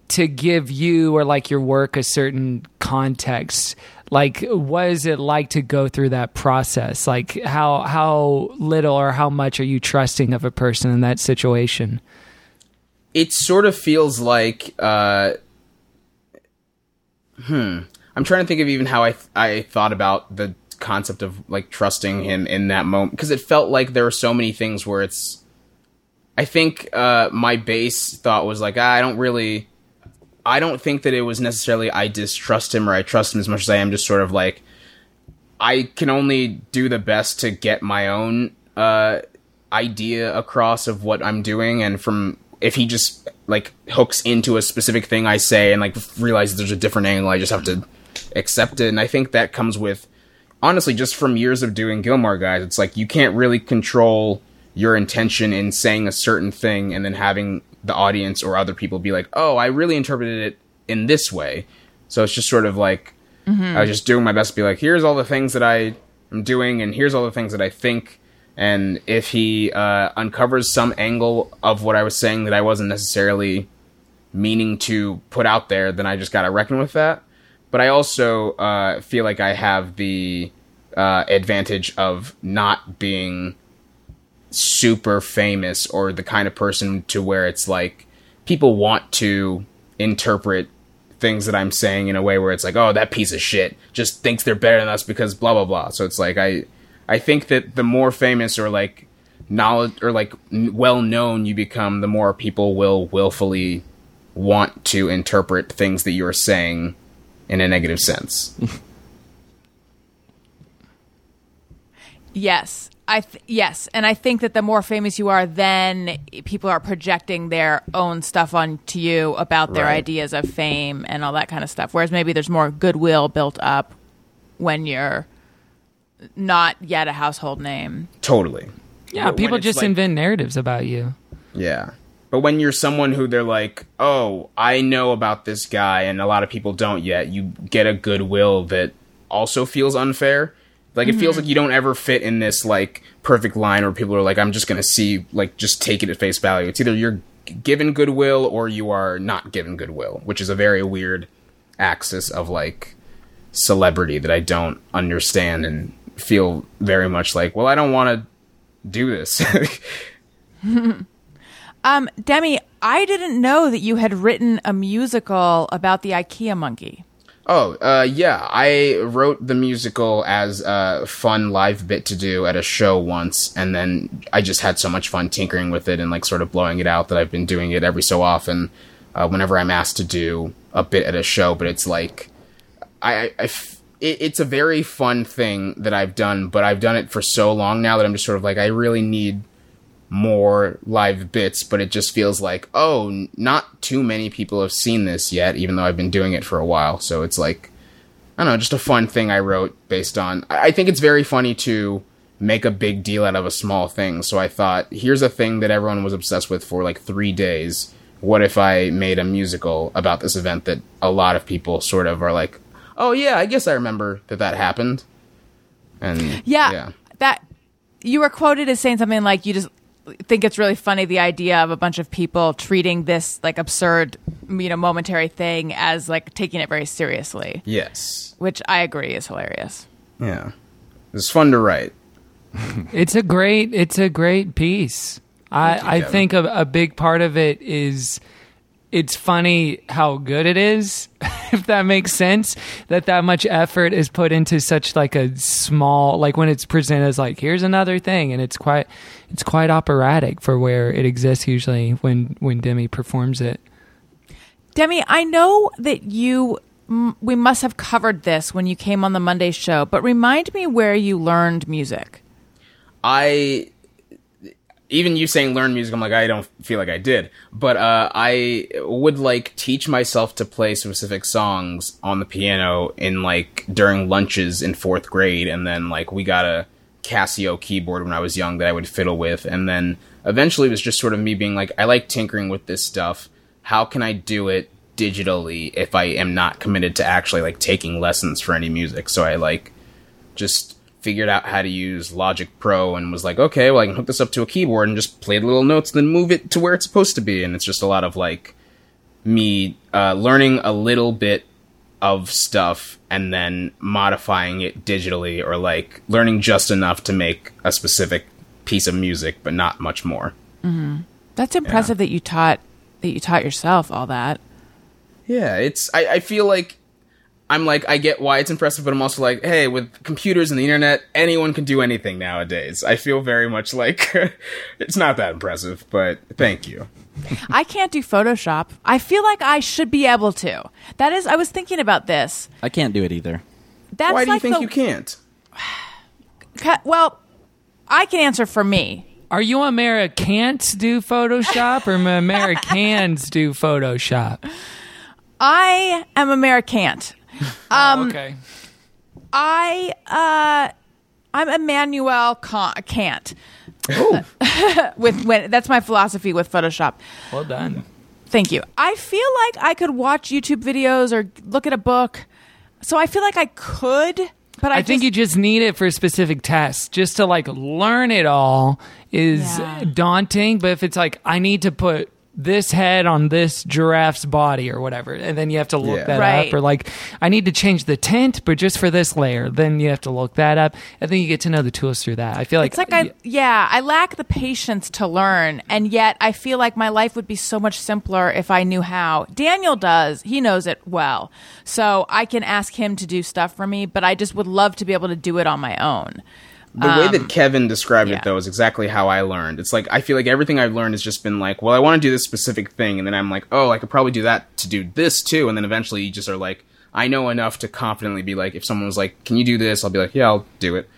to give you or like your work a certain context. Like, what is it like to go through that process? Like, how how little or how much are you trusting of a person in that situation? It sort of feels like, uh, hmm. I'm trying to think of even how I th- I thought about the concept of like trusting him in that moment, because it felt like there were so many things where it's. I think uh, my base thought was like, ah, I don't really. I don't think that it was necessarily I distrust him or I trust him as much as I am just sort of like, I can only do the best to get my own uh, idea across of what I'm doing. And from if he just like hooks into a specific thing I say and like realizes there's a different angle, I just have to accept it. And I think that comes with, honestly, just from years of doing Gilmore Guys, it's like you can't really control your intention in saying a certain thing and then having the audience or other people be like, oh, I really interpreted it in this way. So it's just sort of like, mm-hmm. I was just doing my best to be like, here's all the things that I am doing and here's all the things that I think. And if he uh, uncovers some angle of what I was saying that I wasn't necessarily meaning to put out there, then I just got to reckon with that. But I also uh, feel like I have the uh, advantage of not being super famous or the kind of person to where it's like people want to interpret things that I'm saying in a way where it's like, oh, that piece of shit just thinks they're better than us because blah, blah, blah. So it's like, I, I think that the more famous or like knowledge or like n- well-known you become, the more people will willfully want to interpret things that you're saying in a negative sense. Yes. I th- yes, and I think that the more famous you are, then people are projecting their own stuff onto you about their right. ideas of fame and all that kind of stuff. Whereas maybe there's more goodwill built up when you're not yet a household name. Totally. Yeah, but people just like, invent narratives about you. Yeah. But when you're someone who they're like, oh, I know about this guy and a lot of people don't yet, you get a goodwill that also feels unfair. Like, it mm-hmm. feels like you don't ever fit in this, like, perfect line where people are like, I'm just going to see, like, just take it at face value. It's either you're given goodwill or you are not given goodwill, which is a very weird axis of, like, celebrity that I don't understand and feel very much like, well, I don't want to do this. um, Demi, I didn't know that you had written a musical about the IKEA monkey. Oh, uh, yeah. I wrote the musical as a fun live bit to do at a show once, and then I just had so much fun tinkering with it and, like, sort of blowing it out that I've been doing it every so often uh, whenever I'm asked to do a bit at a show. But it's, like, I, I, I f- it, it's a very fun thing that I've done, but I've done it for so long now that I'm just sort of like, I really need more live bits, but it just feels like, oh, not too many people have seen this yet, even though I've been doing it for a while. So it's like, I don't know, just a fun thing I wrote based on, I think it's very funny to make a big deal out of a small thing. So I thought, here's a thing that everyone was obsessed with for like three days. What if I made a musical about this event that a lot of people sort of are like, oh yeah, I guess I remember that that happened. And yeah, yeah. that you were quoted as saying something like, you just think it's really funny the idea of a bunch of people treating this like absurd, you know, momentary thing as like taking it very seriously. Yes, which I agree is hilarious. Yeah, it's fun to write. It's a great, it's a great piece. Thank I you, I think a, a big part of it is it's funny how good it is, if that makes sense. That that much effort is put into such like a small, like when it's presented as like here's another thing, and it's quite. It's quite operatic for where it exists usually when, when Demi performs it. Demi, I know that you, m- we must have covered this when you came on the Monday show, but remind me where you learned music. I, even you saying learn music, I'm like, I don't feel like I did. But uh, I would, like, teach myself to play specific songs on the piano in, like, during lunches in fourth grade. And then, like, we got a Casio keyboard when I was young that I would fiddle with. And then eventually it was just sort of me being like, I like tinkering with this stuff. How can I do it digitally if I am not committed to actually, like, taking lessons for any music? So I, like, just figured out how to use Logic Pro and was like, okay, well, I can hook this up to a keyboard and just play the little notes and then move it to where it's supposed to be. And it's just a lot of, like, me uh, learning a little bit of stuff and then modifying it digitally, or, like, learning just enough to make a specific piece of music, but not much more. Mm-hmm. That's impressive yeah. that you taught that you taught yourself all that. Yeah, it's. I, I feel like I'm like, I get why it's impressive, but I'm also like, hey, with computers and the internet, anyone can do anything nowadays. I feel very much like it's not that impressive, but thank you. I can't do Photoshop. I feel like I should be able to. That is, I was thinking about this. I can't do it either. That's why do like you think the, you can't? Well, I can answer for me. Are you Americans do Photoshop or Americans do Photoshop? I am Americant. Um, oh, okay. I uh, I'm Immanuel Kant. Ooh. with when that's my philosophy with Photoshop. Well done. Thank you. I feel like I could watch YouTube videos or look at a book, so I feel like I could. But I, I just, think you just need it for a specific task. Just to like learn it all is yeah. daunting. But if it's like I need to put this head on this giraffe's body or whatever, and then you have to look yeah. that right. up, or like I need to change the tint but just for this layer, then you have to look that up, and then you get to know the tools through that. I feel like it's like I yeah, yeah I lack the patience to learn, and yet I feel like my life would be so much simpler if I knew how. Daniel does, he knows it well, so I can ask him to do stuff for me, but I just would love to be able to do it on my own. The way that Kevin described um, yeah. it, though, is exactly how I learned. It's like, I feel like everything I've learned has just been like, well, I want to do this specific thing. And then I'm like, oh, I could probably do that to do this, too. And then eventually you just are like, I know enough to confidently be like, if someone was like, can you do this? I'll be like, yeah, I'll do it.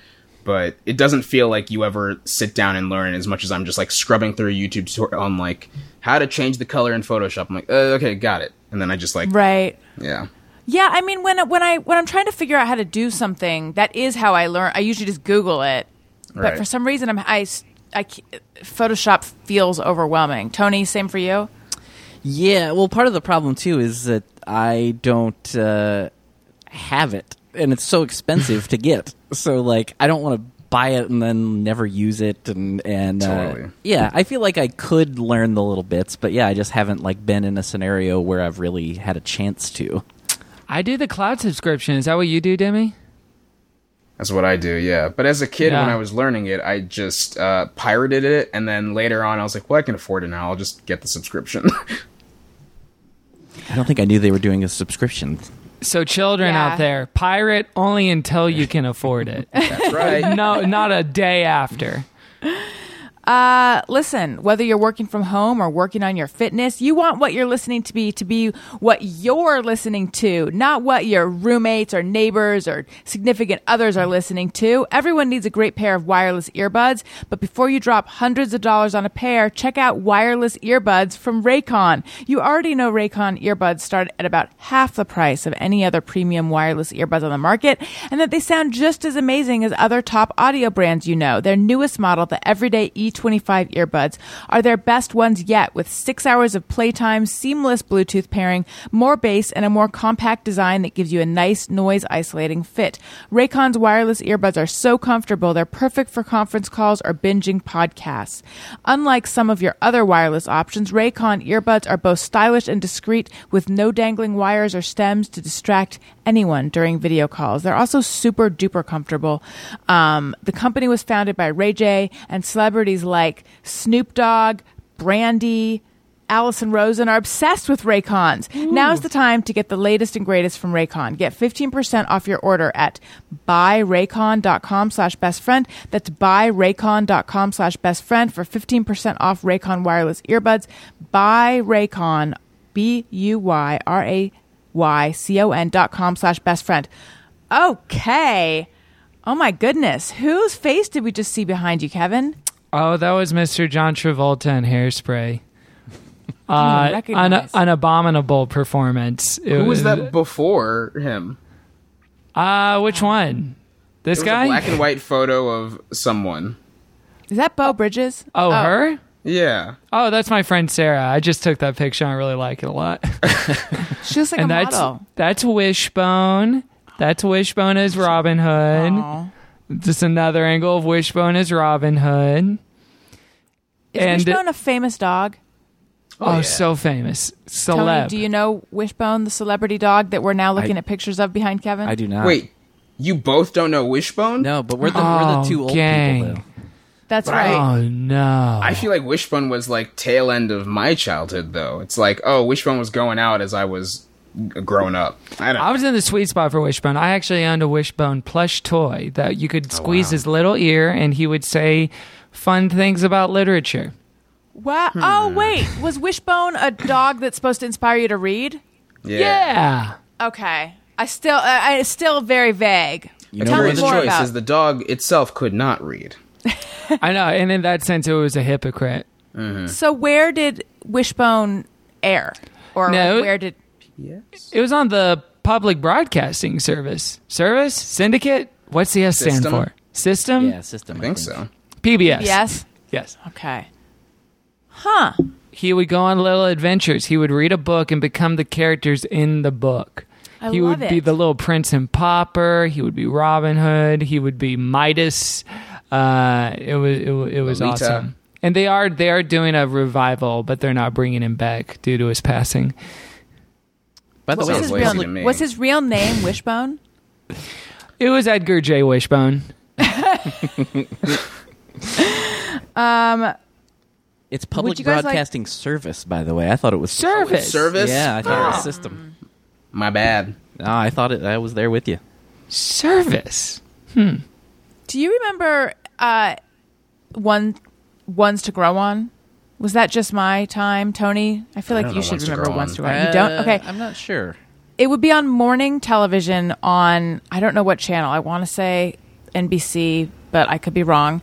But it doesn't feel like you ever sit down and learn, as much as I'm just like scrubbing through a YouTube tutorial on like how to change the color in Photoshop. I'm like, uh, okay, got it. And then I just like, right. Yeah. Yeah, I mean, when when I when I'm trying to figure out how to do something, that is how I learn. I usually just Google it, right. But for some reason, I'm I, I Photoshop feels overwhelming. Tony, same for you? Yeah, well, part of the problem too is that I don't uh, have it, and it's so expensive to get. So, like, I don't want to buy it and then never use it, and and totally. uh, yeah, I feel like I could learn the little bits, but yeah, I just haven't like been in a scenario where I've really had a chance to. I do the cloud subscription. Is that what you do, Demi? That's what I do, yeah. But as a kid, yeah. when I was learning it, I just uh, pirated it. And then later on, I was like, well, I can afford it now. I'll just get the subscription. I don't think I knew they were doing a subscription. So children yeah. out there, pirate only until you can afford it. That's right. No, not a day after. Uh, listen, whether you're working from home or working on your fitness, you want what you're listening to be to be what you're listening to, not what your roommates or neighbors or significant others are listening to. Everyone needs a great pair of wireless earbuds, but before you drop hundreds of dollars on a pair, check out wireless earbuds from Raycon. You already know Raycon earbuds start at about half the price of any other premium wireless earbuds on the market, and that they sound just as amazing as other top audio brands you know. Their newest model, the Everyday E twenty-five earbuds, are their best ones yet, with six hours of playtime, seamless Bluetooth pairing, more bass, and a more compact design that gives you a nice noise-isolating fit. Raycon's wireless earbuds are so comfortable, they're perfect for conference calls or binging podcasts. Unlike some of your other wireless options, Raycon earbuds are both stylish and discreet, with no dangling wires or stems to distract anyone during video calls. They're also super duper comfortable. Um, the company was founded by Ray J, and celebrities like Snoop Dogg, Brandy, Alison Rosen are obsessed with Raycons. Ooh. Now's the time to get the latest and greatest from Raycon. Get fifteen percent off your order at buyraycon.com slash best friend. That's buyraycon.com slash best friend for fifteen percent off Raycon wireless earbuds. Buy Raycon, B U Y R A C O N Y C O N dot com slash best friend. Okay. Oh my goodness. Whose face did we just see behind you, Kevin? Oh, that was Mister John Travolta in Hairspray. Uh, an, an abominable performance. It Who was, was that before him? Uh, which one? This it was guy? A black and white photo of someone. Is that Beau Bridges? Oh, oh, her? Yeah. Oh, that's my friend Sarah. I just took that picture. I really like it a lot. She looks like and a that's, model. That's Wishbone. That's Wishbone as Robin Hood. Aww. Just another angle of Wishbone as Robin Hood. Is and Wishbone a famous dog? Oh, oh yeah. So famous. Celeb. Tony, do you know Wishbone, the celebrity dog that we're now looking I, at pictures of behind Kevin? I do not. Wait, you both don't know Wishbone? No, but we're the, oh, we're the two old gang. people, though. That's but right. I, oh, no. I feel like Wishbone was like tail end of my childhood, though. It's like, oh, Wishbone was going out as I was grown up. I don't know. I was in the sweet spot for Wishbone. I actually owned a Wishbone plush toy that you could squeeze oh, wow. his little ear and he would say fun things about literature. Wow. Hmm. Oh, wait. Was Wishbone a dog that's supposed to inspire you to read? Yeah. yeah. Okay. I still, I, it's still very vague. You Tell know, me more choice about. Is the dog itself could not read. I know, and in that sense, it was a hypocrite. Mm-hmm. So where did Wishbone air, or no, where did? Yes, it was on the public broadcasting service, service syndicate. What's the S system? stand for? System? Yeah, system. I, I think, think so. P B S. Yes. Yes. Okay. Huh. He would go on little adventures. He would read a book and become the characters in the book. I he love would it. be the little Prince and Pauper. He would be Robin Hood. He would be Midas. Uh, it was it, it was Lolita. awesome, and they are they are doing a revival, but they're not bringing him back due to his passing. By the way, his real, what's his real name? Wishbone. It was Edgar J. Wishbone. um, it's public broadcasting like- service. By the way, I thought it was service. Service. Yeah, I thought oh. it was system. My bad. Oh, I thought it. I was there with you. Service. Hmm. Do you remember? Uh, one, ones to grow on. Was that just my time, Tony? I feel I like you should remember ones on. to grow on. Uh, you don't? Okay, I'm not sure. It would be on morning television on I don't know what channel. I want to say N B C, but I could be wrong.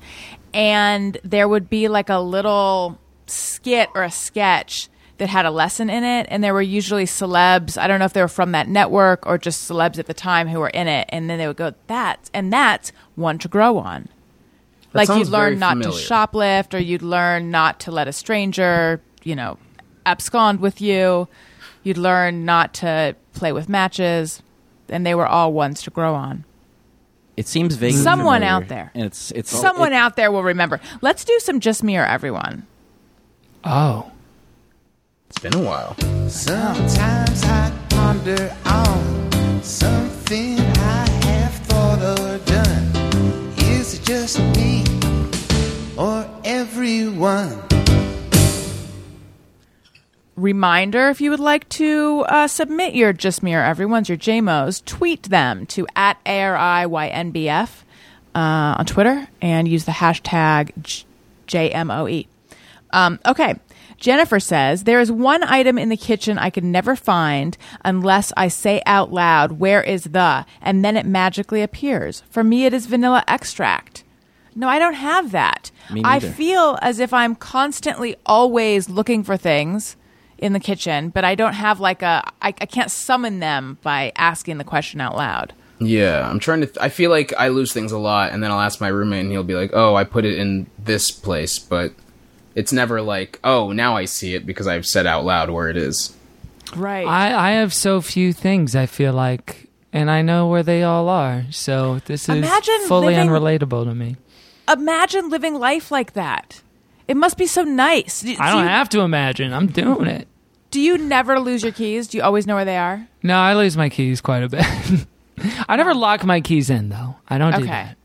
And there would be like a little skit or a sketch that had a lesson in it, and there were usually celebs. I don't know if they were from that network or just celebs at the time who were in it, and then they would go, that's, and that's one to grow on. That like you'd learn not familiar. to shoplift, or you'd learn not to let a stranger, you know, abscond with you. You'd learn not to play with matches, and they were all ones to grow on. It seems vague. Someone familiar. out there. And it's, it's Someone all, it, out there will remember. Let's do some Just Me or Everyone. Oh. It's been a while. Sometimes I ponder on something I have thought or done. Is it just me or everyone? Reminder, if you would like to uh, submit your Just Me or Everyone's, your J M Os, tweet them to at A R I Y N B F uh, on Twitter and use the hashtag J M O E. Um, okay. Jennifer says, there is one item in the kitchen I can never find unless I say out loud, where is the, and then it magically appears. For me, it is vanilla extract. No, I don't have that. Me neither. I feel as if I'm constantly always looking for things in the kitchen, but I don't have like a, I, I can't summon them by asking the question out loud. Yeah, I'm trying to, th- I feel like I lose things a lot, and then I'll ask my roommate and he'll be like, oh, I put it in this place, but... It's never like, oh, now I see it because I've said out loud where it is. Right. I, I have so few things, I feel like, and I know where they all are. So this is imagine fully living, unrelatable to me. Imagine living life like that. It must be so nice. Do, I don't do you, have to imagine. I'm doing it. Do you never lose your keys? Do you always know where they are? No, I lose my keys quite a bit. I never lock my keys in, though. I don't okay. do that.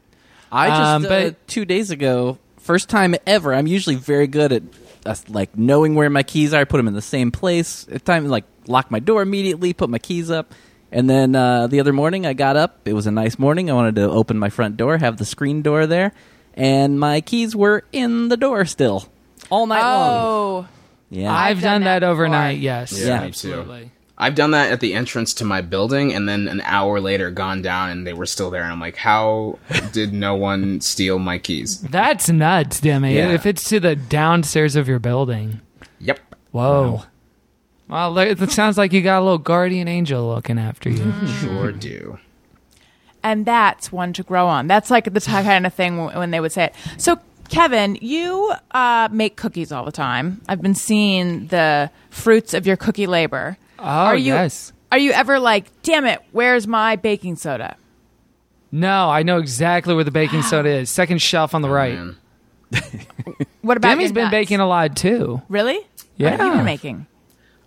I just, um, but, uh, two days ago... First time ever. I'm usually very good at uh, like knowing where my keys are. I put them in the same place. At time like lock my door immediately, put my keys up, and then uh, the other morning I got up. It was a nice morning. I wanted to open my front door, have the screen door there, and my keys were in the door still all night oh, long. Oh, yeah. I've, I've done, done that, that overnight. Yes, yeah, yeah, absolutely. I've done that at the entrance to my building and then an hour later gone down and they were still there. And I'm like, how did no one steal my keys? That's nuts, Demi. Yeah. If it's to the downstairs of your building. Yep. Whoa. Wow. Well, it sounds like you got a little guardian angel looking after you. Mm. Sure do. And that's one to grow on. That's like the kind of thing when they would say it. So, Kevin, you uh, make cookies all the time. I've been seeing the fruits of your cookie labor. Oh, are you, yes. Are you ever like, damn it, where's my baking soda? No, I know exactly where the baking soda is. Second shelf on the right. Oh, what about Demi's been nuts? Baking a lot, too. Really? Yeah. What have you been making?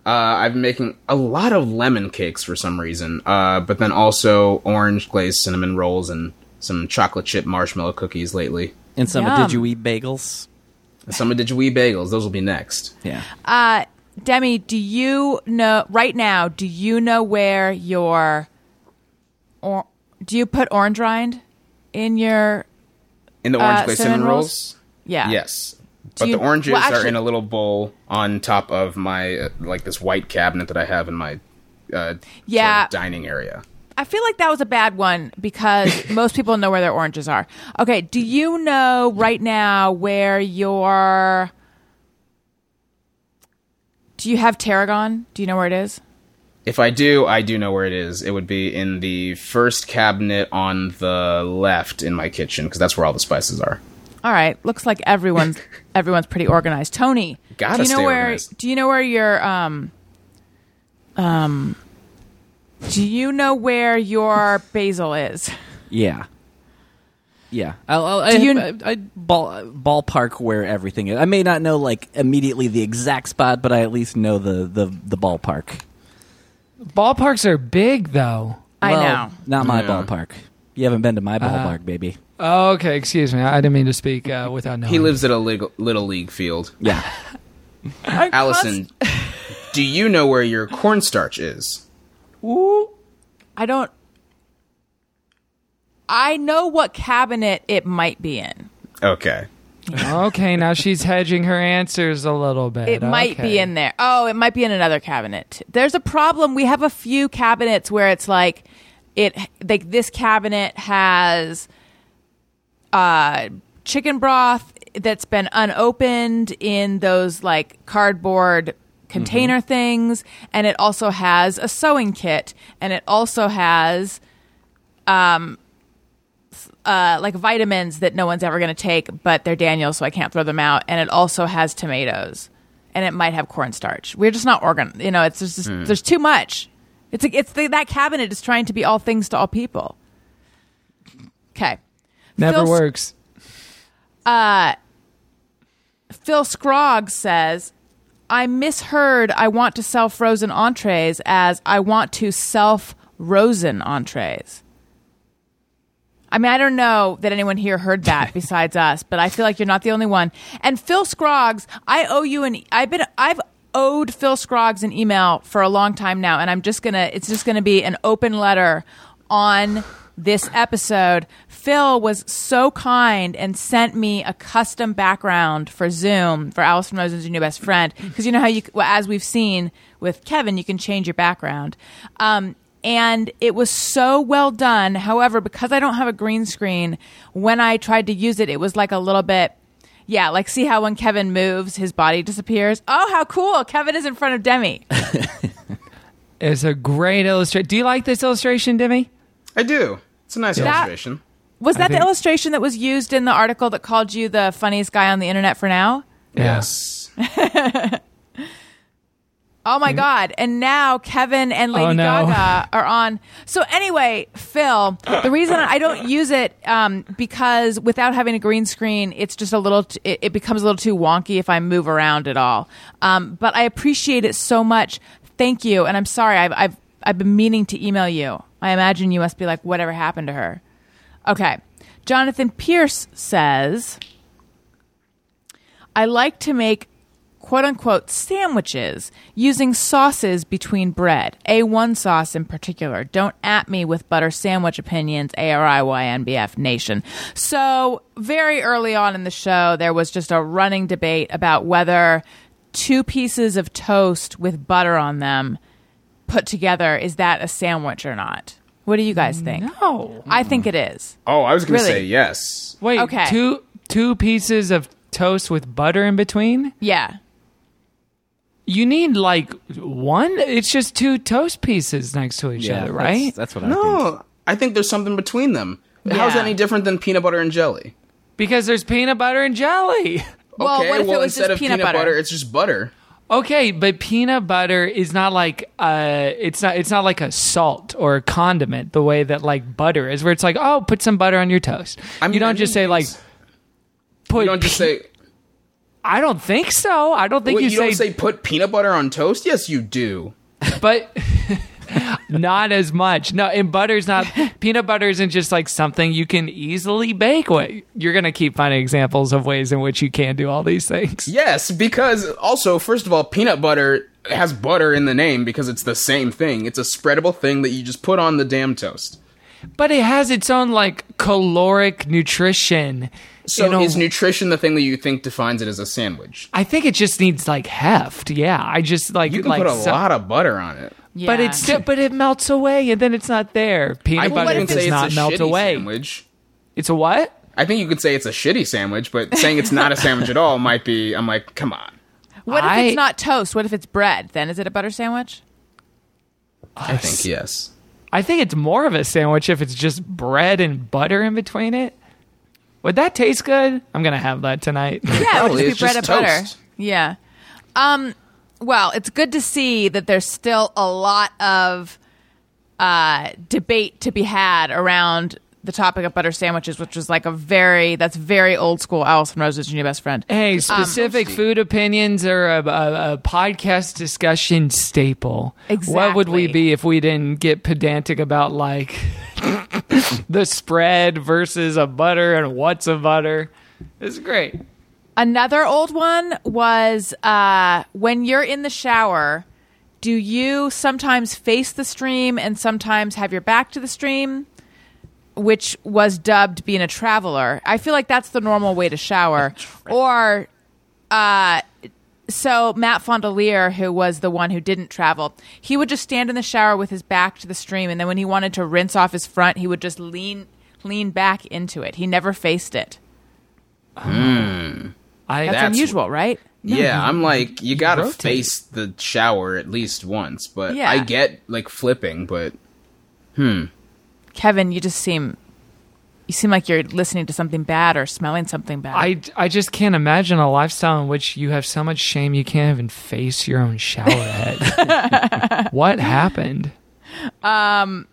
Uh, I've been making a lot of lemon cakes for some reason, uh, but then also orange glazed cinnamon rolls and some chocolate chip marshmallow cookies lately. And some Adeyjuyibe bagels. And some Adeyjuyibe bagels. Those will be next. Yeah. Uh, Demi, do you know right now? Do you know where your or do you put orange rind in your in the orange uh, glazed cinnamon rolls? rolls? Yeah. Yes, do but you, the oranges well, actually, are in a little bowl on top of my uh, like this white cabinet that I have in my uh, yeah. sort of dining area. I feel like that was a bad one because most people know where their oranges are. Okay, do you know right now where your do you have tarragon? Do you know where it is? If I do, I do know where it is. It would be in the first cabinet on the left in my kitchen because that's where all the spices are. All right. Looks like everyone's everyone's pretty organized. Tony, Gotta do you know stay where organized. do you know where your um um do you know where your basil is? Yeah. Yeah, I'll, I'll, I, you, I, I ball, ballpark where everything is. I may not know like immediately the exact spot, but I at least know the, the, the ballpark. Ballparks are big, though. I well, know. Not my yeah. ballpark. You haven't been to my ballpark, uh, baby. Oh, okay. Excuse me. I didn't mean to speak uh, without knowing. He lives at a legal, little league field. Yeah. Allison, do you know where your cornstarch is? Ooh, I don't. I know what cabinet it might be in. Okay. Okay, now she's hedging her answers a little bit. It might okay. be in there. Oh, it might be in another cabinet. There's a problem. We have a few cabinets where it's like it like this cabinet has uh, chicken broth that's been unopened in those like cardboard container mm-hmm. things, and it also has a sewing kit, and it also has Um, uh, like vitamins that no one's ever going to take, but they're Daniel's, so I can't throw them out. And it also has tomatoes, and it might have cornstarch. We're just not organized. You know, it's just, mm. there's too much. It's like, it's the, that cabinet is trying to be all things to all people. Okay, never Phil, works. Uh, Phil Scroggs says, "I misheard. I want to sell frozen entrees as I want to self rosen entrees." I mean, I don't know that anyone here heard that besides us, but I feel like you're not the only one. And Phil Scroggs, I owe you an. I've been, I've owed Phil Scroggs an email for a long time now, and I'm just gonna. It's just gonna be an open letter on this episode. Phil was so kind and sent me a custom background for Zoom for Alison Rosen's Your New Best Friend, because you know how you, well, as we've seen with Kevin, you can change your background. Um, And it was so well done. However, because I don't have a green screen, when I tried to use it, it was like a little bit, yeah, like see how when Kevin moves, his body disappears? Oh, how cool. Kevin is in front of Demi. It's a great illustration. Do you like this illustration, Demi? I do. It's a nice that, illustration. Was that think- the illustration that was used in the article that called you the funniest guy on the internet for now? Yes. Yeah. Oh, my God. And now Kevin and Lady oh, no. Gaga are on. So anyway, Phil, the reason I don't use it um, because without having a green screen, it's just a little t- it becomes a little too wonky if I move around at all. Um, but I appreciate it so much. Thank you. And I'm sorry. I've, I've, I've been meaning to email you. I imagine you must be like, whatever happened to her? Okay. Jonathan Pierce says, I like to make quote-unquote sandwiches using sauces between bread, A one sauce in particular. Don't at me with butter sandwich opinions, A R I Y N B F Nation. So very early on in the show, there was just a running debate about whether two pieces of toast with butter on them put together, is that a sandwich or not? What do you guys think? No. I think it is. Oh, I was going to really? say yes. Wait, okay. two two pieces of toast with butter in between? Yeah. You need like one? It's just two toast pieces next to each yeah, other, right? That's, that's what I no, think. No, I think there's something between them. Yeah. How's that any different than peanut butter and jelly? Because there's peanut butter and jelly. Well, okay, what if well, it was instead just of peanut, peanut butter? butter, it's just butter. Okay, but peanut butter is not like uh, it's not it's not like a salt or a condiment the way that like butter is, where it's like, oh, put some butter on your toast. I mean, you don't I just mean, say like put. You don't just pe- say. I don't think so. I don't think Wait, you, you say. You don't say put peanut butter on toast. Yes, you do. But. Not as much. No, and butter's not peanut butter isn't just like something you can easily bake with. You're gonna keep finding examples of ways in which you can do all these things. Yes, because also, first of all, peanut butter has butter in the name because it's the same thing. It's a spreadable thing that you just put on the damn toast. But it has its own like caloric nutrition. So you know, is nutrition the thing that you think defines it as a sandwich? I think it just needs like heft. Yeah, I just like you can like, put a so- lot of butter on it. Yeah. But it's still, but it melts away, and then it's not there. Peanut butter does say not it's a melt away. Sandwich. It's a what? I think you could say it's a shitty sandwich, but saying it's not a sandwich at all might be. I'm like, come on. What I, if it's not toast? What if it's bread? Then is it a butter sandwich? I think yes. I think it's more of a sandwich if it's just bread and butter in between it. Would that taste good? I'm gonna have that tonight. Yeah, it would just be bread and butter. Yeah. Um. Well, it's good to see that there's still a lot of uh, debate to be had around the topic of butter sandwiches, which was like a very, that's very old school Alison Rosen's Your Best Friend. Hey, specific um, food opinions are a, a, a podcast discussion staple. Exactly. What would we be if we didn't get pedantic about like the spread versus a butter and what's a butter? It's great. Another old one was uh, when you're in the shower, do you sometimes face the stream and sometimes have your back to the stream, which was dubbed being a traveler? I feel like that's the normal way to shower. Or uh, so Matt Fondelier, who was the one who didn't travel, he would just stand in the shower with his back to the stream. And then when he wanted to rinse off his front, he would just lean lean back into it. He never faced it. Hmm. I, that's, that's unusual, right? No, yeah, you, I'm like, you, you gotta rotate. Face the shower at least once, but yeah. I get, like, flipping, but, hmm. Kevin, you just seem, you seem like you're listening to something bad or smelling something bad. I, I just can't imagine a lifestyle in which you have so much shame you can't even face your own shower head. What happened? Um.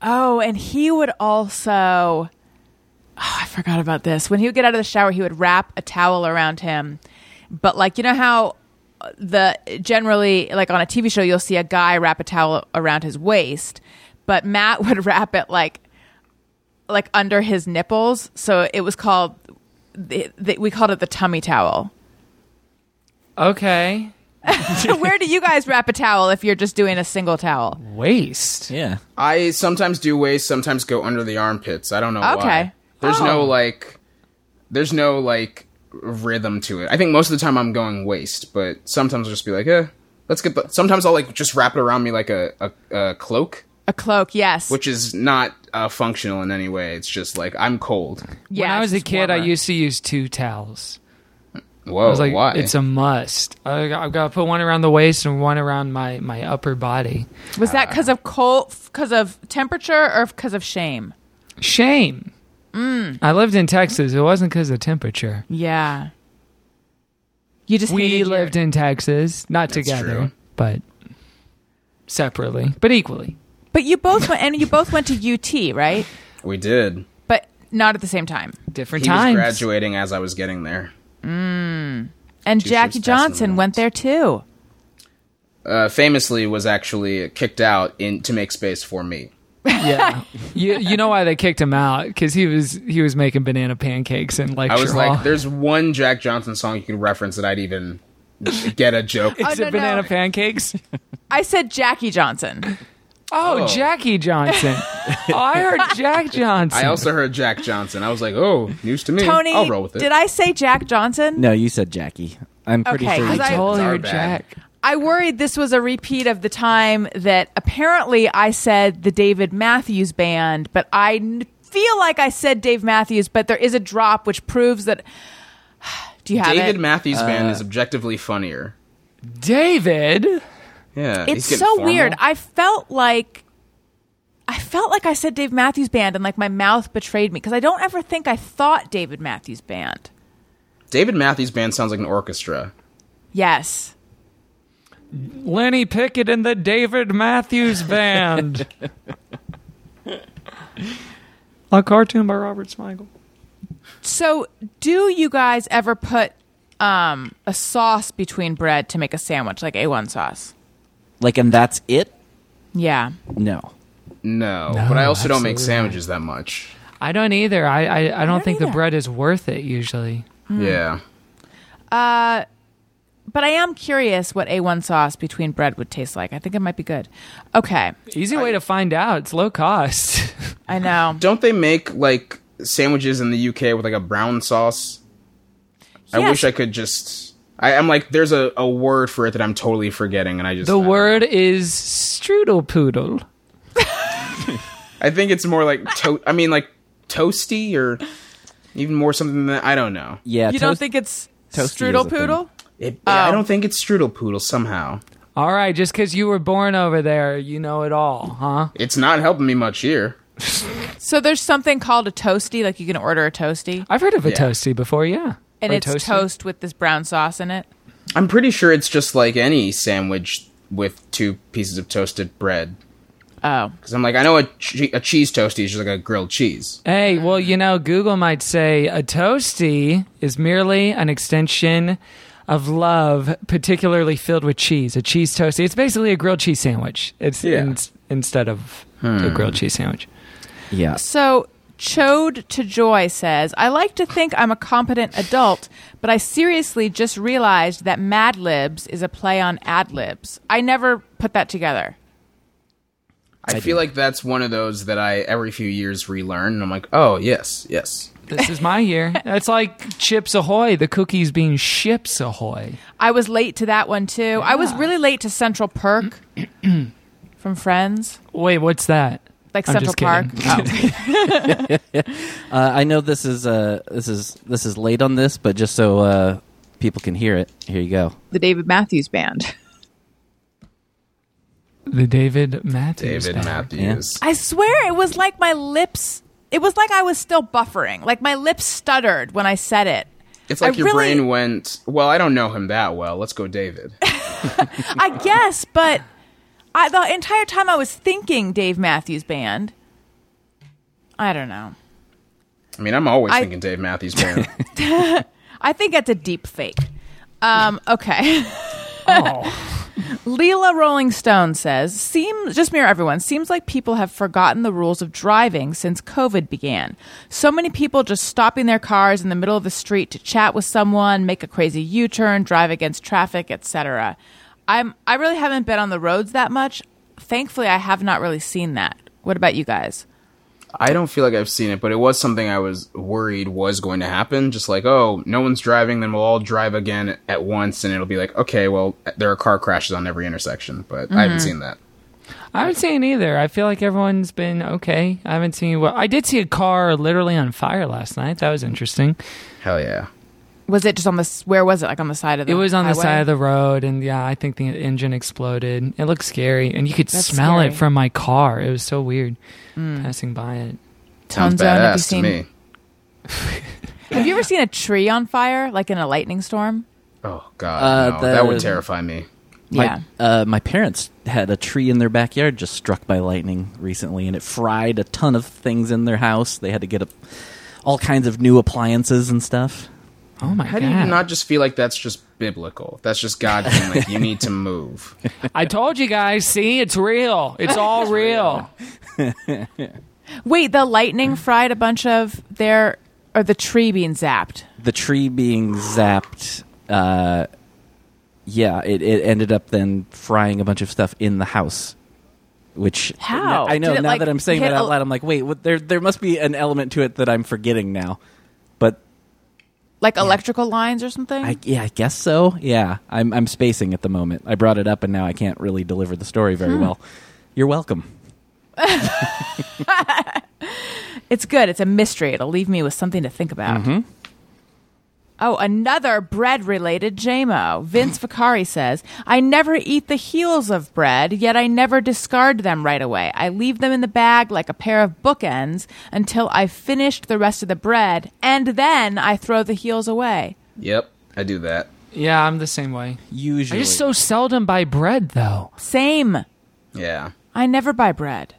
Oh, and he would also... Oh, I forgot about this. When he would get out of the shower, he would wrap a towel around him. But like, you know how the generally like on a T V show, you'll see a guy wrap a towel around his waist, but Matt would wrap it like, like under his nipples. So it was called, the, the, we called it the tummy towel. Okay. Where do you guys wrap a towel if you're just doing a single towel? Waist. Yeah. I sometimes do waist, sometimes go under the armpits. I don't know okay. why. Okay. There's oh. no like, there's no like rhythm to it. I think most of the time I'm going waist, but sometimes I'll just be like, eh, let's get the, sometimes I'll like just wrap it around me like a, a, a cloak. A cloak, yes. Which is not uh, functional in any way. It's just like, I'm cold. Yeah, when I was a kid, warmer. I used to use two towels. Whoa, I was like, why? It's a must. I, I've got to put one around the waist and one around my, my upper body. Was uh, that because of cold, because of temperature or because of shame? Shame. Mm. I lived in Texas. It wasn't because of temperature. Yeah. You just We your... lived in Texas. Not That's together, true. But separately, but equally. But you both went and you both went to U T, right? We did. But not at the same time. Different he times. He was graduating as I was getting there. Mm. And Two Jackie Johnson went there too. Uh, famously was actually kicked out in to make space for me. Yeah, you you know why they kicked him out? Because he was he was making banana pancakes and like. I was hall. like, "There's one Jack Johnson song you can reference that I'd even get a joke." Is oh, no, it banana no. pancakes? I said Jackie Johnson. Oh, oh. Jackie Johnson! Oh, I heard Jack Johnson. I also heard Jack Johnson. I was like, "Oh, news to me." Tony, I'll roll with it. Did I say Jack Johnson? No, you said Jackie. I'm pretty okay, sure you I totally heard Jack. I worried this was a repeat of the time that apparently I said the David Matthews Band, but I n- feel like I said Dave Matthews, but there is a drop which proves that... Do you have David it? David Matthews Band uh, is objectively funnier. David? Yeah. It's so formal. Weird. I felt like... I felt like I said Dave Matthews Band and like my mouth betrayed me because I don't ever think I thought David Matthews Band. David Matthews Band sounds like an orchestra. Yes. Lenny Pickett and the David Matthews Band. A cartoon by Robert Smigel. So do you guys ever put um, a sauce between bread to make a sandwich, like A one sauce? Like, and that's it? Yeah. No. No, no, but I also don't make sandwiches that much. I don't either. I, I, I don't, I don't think either. The bread is worth it usually. Mm. Yeah. Uh, but I am curious what A one sauce between bread would taste like. I think it might be good. Okay. Easy way I, to find out. It's low cost. I know. Don't they make like sandwiches in the U K with like a brown sauce? Yes. I wish I could just... I, I'm like, there's a, a word for it that I'm totally forgetting and I just... The word is strudel poodle. I think it's more like, to- I mean, like toasty or even more something that I don't know. Yeah, you toast- don't think it's strudel poodle? It, um, I don't think it's strudel poodle somehow. All right, just because you were born over there, you know it all, huh? It's not helping me much here. So there's something called a toasty, like you can order a toasty? I've heard of a yeah. toasty before, yeah. And or it's toasty? Toast with this brown sauce in it? I'm pretty sure it's just like any sandwich with two pieces of toasted bread. Oh. Because I'm like, I know a, che- a cheese toasty is just like a grilled cheese. Hey, well, you know, Google might say a toasty is merely an extension of love, particularly filled with cheese. A cheese toasty. It's basically a grilled cheese sandwich. It's yeah. in- instead of hmm. a grilled cheese sandwich. Yeah. So, Chode to Joy says, I like to think I'm a competent adult, but I seriously just realized that Mad Libs is a play on ad libs. I never put that together. I, I feel do. like that's one of those that I, every few years, relearn. And I'm like, oh, yes, yes. This is my year. It's like Chips Ahoy, the cookies being Ships Ahoy. I was late to that one, too. Yeah. I was really late to Central Perk from Friends. Wait, what's that? Like I'm Central Park. Oh. uh, I know this is, uh, this, is, this is late on this, but just so uh, people can hear it, here you go. The David Matthews Band. The David Matthews. David Matthews. Yeah. I swear it was like my lips. It was like I was still buffering. Like my lips stuttered when I said it. It's like I your really, brain went, well, I don't know him that well. Let's go David. I guess, but I, the entire time I was thinking Dave Matthews Band. I don't know. I mean, I'm always I, thinking Dave Matthews Band. I think that's a deep fake. Um, okay. Oh. Leela Rolling Stone says, "Seems just mirror everyone, seems like people have forgotten the rules of driving since COVID began. So many people just stopping their cars in the middle of the street to chat with someone, make a crazy U-turn, drive against traffic, et cetera. I'm I really haven't been on the roads that much. Thankfully, I have not really seen that. What about you guys? I don't feel like I've seen it, but it was something I was worried was going to happen. Just like, oh, no one's driving, then we'll all drive again at once, and it'll be like, okay, well, there are car crashes on every intersection, but mm-hmm. I haven't seen that. I haven't seen it either. I feel like everyone's been okay. I haven't seen... Well, I did see a car literally on fire last night. That was interesting. Hell yeah. Was it just on the... Where was it? Like on the side of the road? It was on highway? The side of the road, and yeah, I think the engine exploded. It looked scary, and you could That's smell scary. It from my car. It was so weird. Mm. Passing by it. Sounds badass to seen... me. Have you ever seen a tree on fire, like in a lightning storm? Oh, God, uh, no. That would was... terrify me. My, yeah. Uh, my parents had a tree in their backyard just struck by lightning recently, and it fried a ton of things in their house. They had to get a, all kinds of new appliances and stuff. Oh my How God. Do you not just feel like that's just biblical? That's just God being like, you need to move. I told you guys, see, it's real. It's all it's real. real. Wait, the lightning fried a bunch of their, or the tree being zapped? The tree being zapped, uh, yeah, it, it ended up then frying a bunch of stuff in the house. Which How? I know, now like, that I'm saying that out loud, I'm like, wait, what, there, there must be an element to it that I'm forgetting now. But Like yeah. electrical lines or something? I, yeah, I guess so. Yeah, I'm I'm spacing at the moment. I brought it up, and now I can't really deliver the story very hmm. well. You're welcome. It's good. It's a mystery. It'll leave me with something to think about. Mm-hmm. Oh, another bread-related J M O. Vince Vicari says, I never eat the heels of bread, yet I never discard them right away. I leave them in the bag like a pair of bookends until I've finished the rest of the bread, and then I throw the heels away. Yep, I do that. Yeah, I'm the same way. Usually. I just so seldom buy bread, though. Same. Yeah. I never buy bread.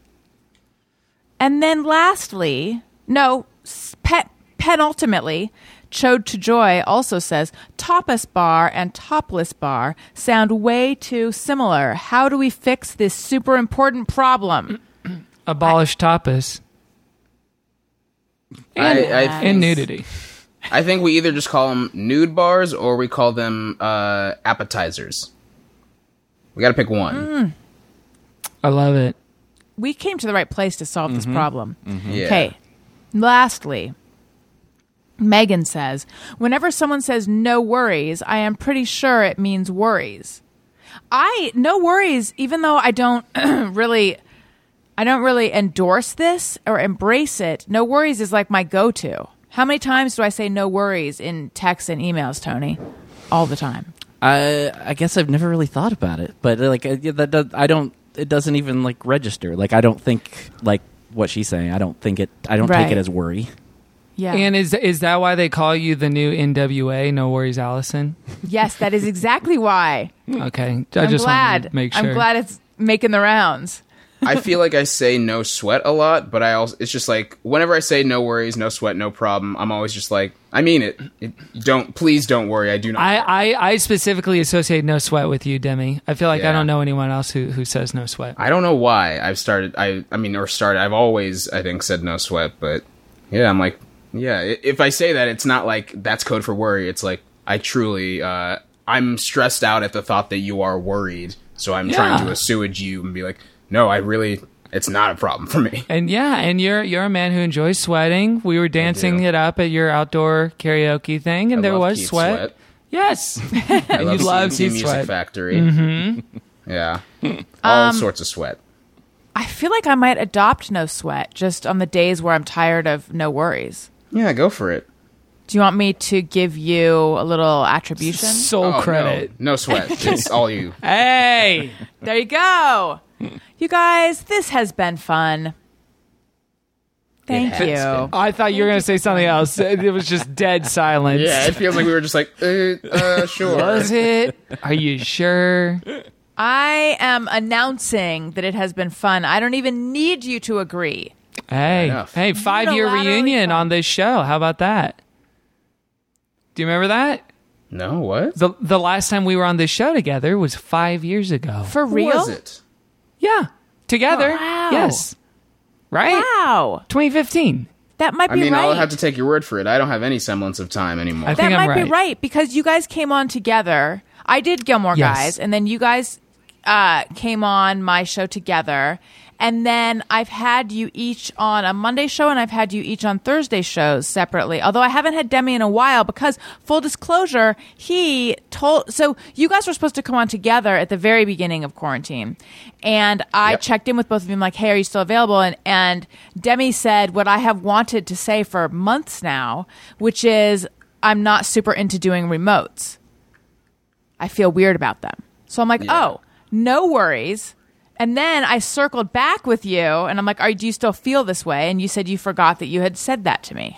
And then lastly, no, pet, penultimately, Chode to Joy also says, Tapas bar and topless bar sound way too similar. How do we fix this super important problem? Abolish I, tapas. And, I, I, and nudity. I think we either just call them nude bars or we call them uh, appetizers. We got to pick one. Mm. I love it. We came to the right place to solve mm-hmm. this problem. Mm-hmm. Yeah. Okay. Lastly, Megan says, whenever someone says no worries, I am pretty sure it means worries. I, no worries, even though I don't really, I don't really endorse this or embrace it. No worries is like my go-to. How many times do I say no worries in texts and emails, Tony? All the time. I, I guess I've never really thought about it, but like I, that does, I don't, it doesn't even like register. Like I don't think like what she's saying. I don't think it, I don't right. take it as worry. Yeah. And is is that why they call you the new N W A, No Worries Allison? Yes, that is exactly why. Okay. I I'm just glad. Want to make sure. I'm glad it's making the rounds. I feel like I say no sweat a lot, but I also it's just like whenever I say no worries, no sweat, no problem, I'm always just like, I mean it. it don't please don't worry. I do not I, I, I specifically associate no sweat with you, Demi. I feel like yeah. I don't know anyone else who, who says no sweat. I don't know why. I've started I I mean or started I've always I think said no sweat, but yeah, I'm like yeah, if I say that, it's not like that's code for worry. It's like I truly, uh, I'm stressed out at the thought that you are worried. So I'm yeah. trying to assuage you and be like, no, I really, it's not a problem for me. And yeah, and you're you're a man who enjoys sweating. We were dancing it up at your outdoor karaoke thing, and I there was Keith sweat. sweat. Yes, I and love you love Keith Music sweat. Factory. Mm-hmm. yeah, all um, sorts of sweat. I feel like I might adopt no sweat just on the days where I'm tired of no worries. Yeah, go for it. Do you want me to give you a little attribution? Soul oh, credit. No, no sweat. It's all you. Hey, there you go. You guys, this has been fun. Thank you. Been. I thought you were going to say something else. It was just dead silence. Yeah, it feels like we were just like, uh, uh sure. Was it? Are you sure? I am announcing that it has been fun. I don't even need you to agree. Hey, hey! Five-year reunion fun. On this show. How about that? Do you remember that? No, what? The the last time we were on this show together was five years ago. For real? Was it? Yeah, together. Oh, wow. Yes. Right? Wow. twenty fifteen. That might be right. I mean, right. I'll have to take your word for it. I don't have any semblance of time anymore. I think that I'm might right. be right because you guys came on together. I did Gilmore yes. Guys, and then you guys uh, came on my show together. And then I've had you each on a Monday show and I've had you each on Thursday shows separately. Although I haven't had Demi in a while because, full disclosure, he told... So you guys were supposed to come on together at the very beginning of quarantine. And I yep. checked in with both of you. I'm like, hey, are you still available? And, and Demi said what I have wanted to say for months now, which is I'm not super into doing remotes. I feel weird about them. So I'm like, yeah. oh, no worries. And then I circled back with you, and I'm like, "Are do you still feel this way?" And you said you forgot that you had said that to me.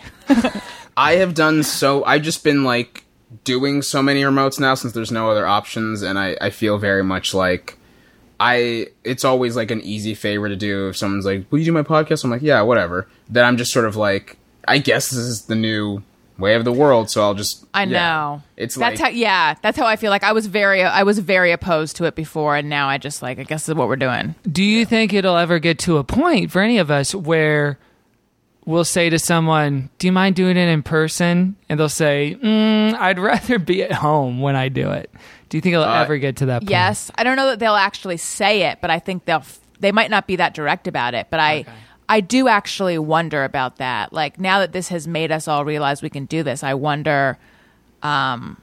I have done so. I've just been like doing so many remotes now since there's no other options, and I, I feel very much like I. It's always like an easy favor to do if someone's like, "Will you do my podcast?" I'm like, "Yeah, whatever." Then I'm just sort of like, I guess this is the new way of the world, so I'll just. I yeah. know. It's that's like, how yeah, that's how I feel. Like I was very, I was very opposed to it before, and now I just like, I guess this is what we're doing. Do you yeah. think it'll ever get to a point for any of us where we'll say to someone, "Do you mind doing it in person?" And they'll say, mm, "I'd rather be at home when I do it." Do you think it'll uh, ever get to that point? Yes, I don't know that they'll actually say it, but I think they'll. They might not be that direct about it, but I. Okay. I do actually wonder about that. Like, now that this has made us all realize we can do this, I wonder um,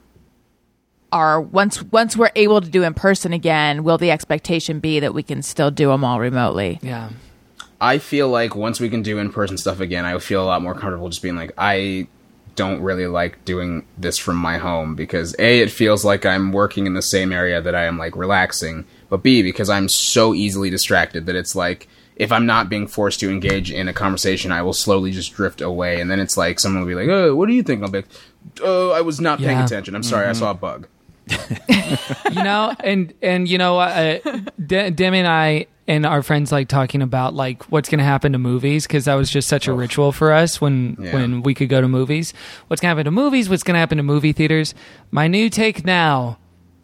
are once once we're able to do in person again, will the expectation be that we can still do them all remotely? Yeah. I feel like once we can do in-person stuff again, I feel a lot more comfortable just being like, I don't really like doing this from my home because A, it feels like I'm working in the same area that I am like relaxing, but B, because I'm so easily distracted that it's like, if I'm not being forced to engage in a conversation, I will slowly just drift away. And then it's like, someone will be like, oh, what do you think? I'll be like, oh, I was not yeah. paying attention. I'm sorry. Mm-hmm. I saw a bug. You know, and, and you know, uh, De- Demi and I, and our friends like talking about like what's going to happen to movies, because that was just such a ritual for us when yeah. when we could go to movies. What's going to happen to movies? What's going to happen to movie theaters? My new take now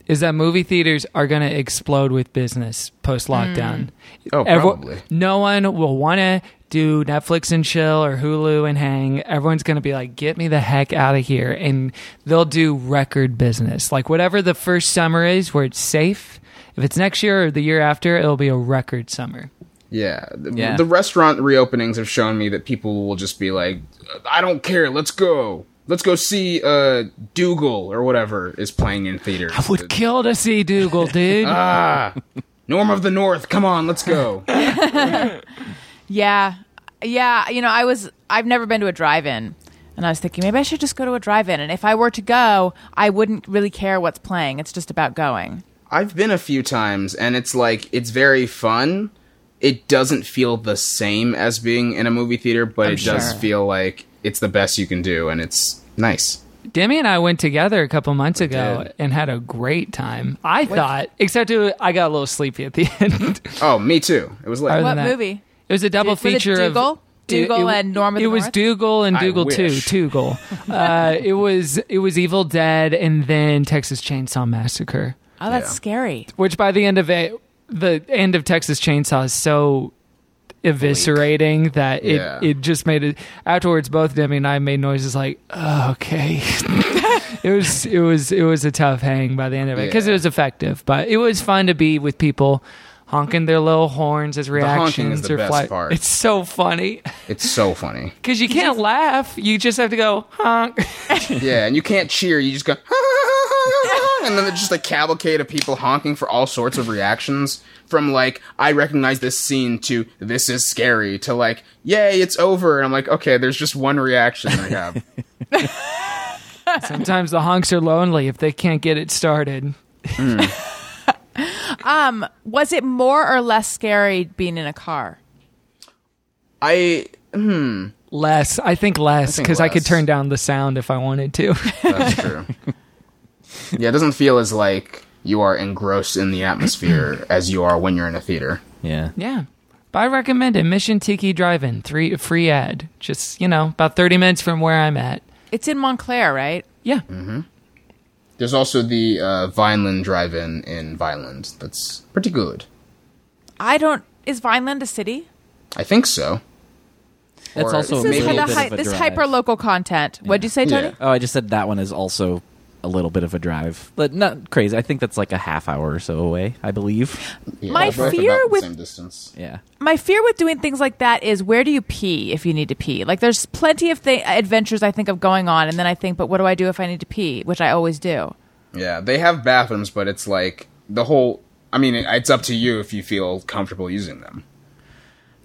is that movie theaters are going to explode with business post-lockdown. Mm. Oh, probably. Every- no one will want to do Netflix and chill or Hulu and hang. Everyone's going to be like, get me the heck out of here. And they'll do record business. Like whatever the first summer is where it's safe, if it's next year or the year after, it'll be a record summer. Yeah. yeah. The restaurant reopenings have shown me that people will just be like, I don't care, let's go. Let's go see uh, Dougal or whatever is playing in theaters. I would kill to see Dougal, dude. Ah, Norm of the North, come on, let's go. Yeah. Yeah, you know, I was, I've never been to a drive-in. And I was thinking, maybe I should just go to a drive-in. And if I were to go, I wouldn't really care what's playing. It's just about going. I've been a few times, and it's like, it's very fun. It doesn't feel the same as being in a movie theater, but I'm it sure. does feel like it's the best you can do, and it's nice. Demi and I went together a couple months we ago did. and had a great time. I what? thought, except it, I got a little sleepy at the end. Oh, me too. It was like, what that, movie? It was a double Did, feature was it Dougal? of... Dougal and Norm of the North? It was Dougal and Dougal two. Dougal. Uh, it was it was Evil Dead and then Texas Chainsaw Massacre. Oh, that's yeah. scary. Which by the end of it, the end of Texas Chainsaw is so eviscerating Bleak. that it, yeah. it just made it. Afterwards, both Demi and I made noises like, oh, okay. it was it was it was a tough hang by the end of it because yeah. it was effective, but it was fun to be with people honking their little horns as reactions. The honking is the best fly- part. It's so funny. It's so funny. Because you can't laugh. You just have to go, honk. Yeah, and you can't cheer. You just go, and then there's just a cavalcade of people honking for all sorts of reactions. From like, I recognize this scene, to this is scary, to like, yay, it's over. And I'm like, okay, there's just one reaction I have. Sometimes the honks are lonely if they can't get it started. Mm. Um, was it more or less scary being in a car? I, hmm. Less. I think less, because I, I could turn down the sound if I wanted to. That's true. Yeah, it doesn't feel as like you are engrossed in the atmosphere as you are when you're in a theater. Yeah. Yeah. But I recommend it. Mission Tiki Drive-In, three, free ad. Just, you know, about thirty minutes from where I'm at. It's in Montclair, right? Yeah. Mm-hmm. There's also the uh, Vineland Drive-In in Vineland. That's pretty good. I don't... Is Vineland a city? I think so. That's also maybe a little bit hi- of a This drive. Hyper-local content. Yeah. What'd you say, Tony? Yeah. Oh, I just said that one is also a little bit of a drive. But not crazy. I think that's like a half hour or so away, I believe. Yeah, my fear with... Same distance. Yeah. My fear with doing things like that is, where do you pee if you need to pee? Like, there's plenty of th- adventures I think of going on, and then I think, but what do I do if I need to pee? Which I always do. Yeah, they have bathrooms, but it's like the whole... I mean, it, it's up to you if you feel comfortable using them.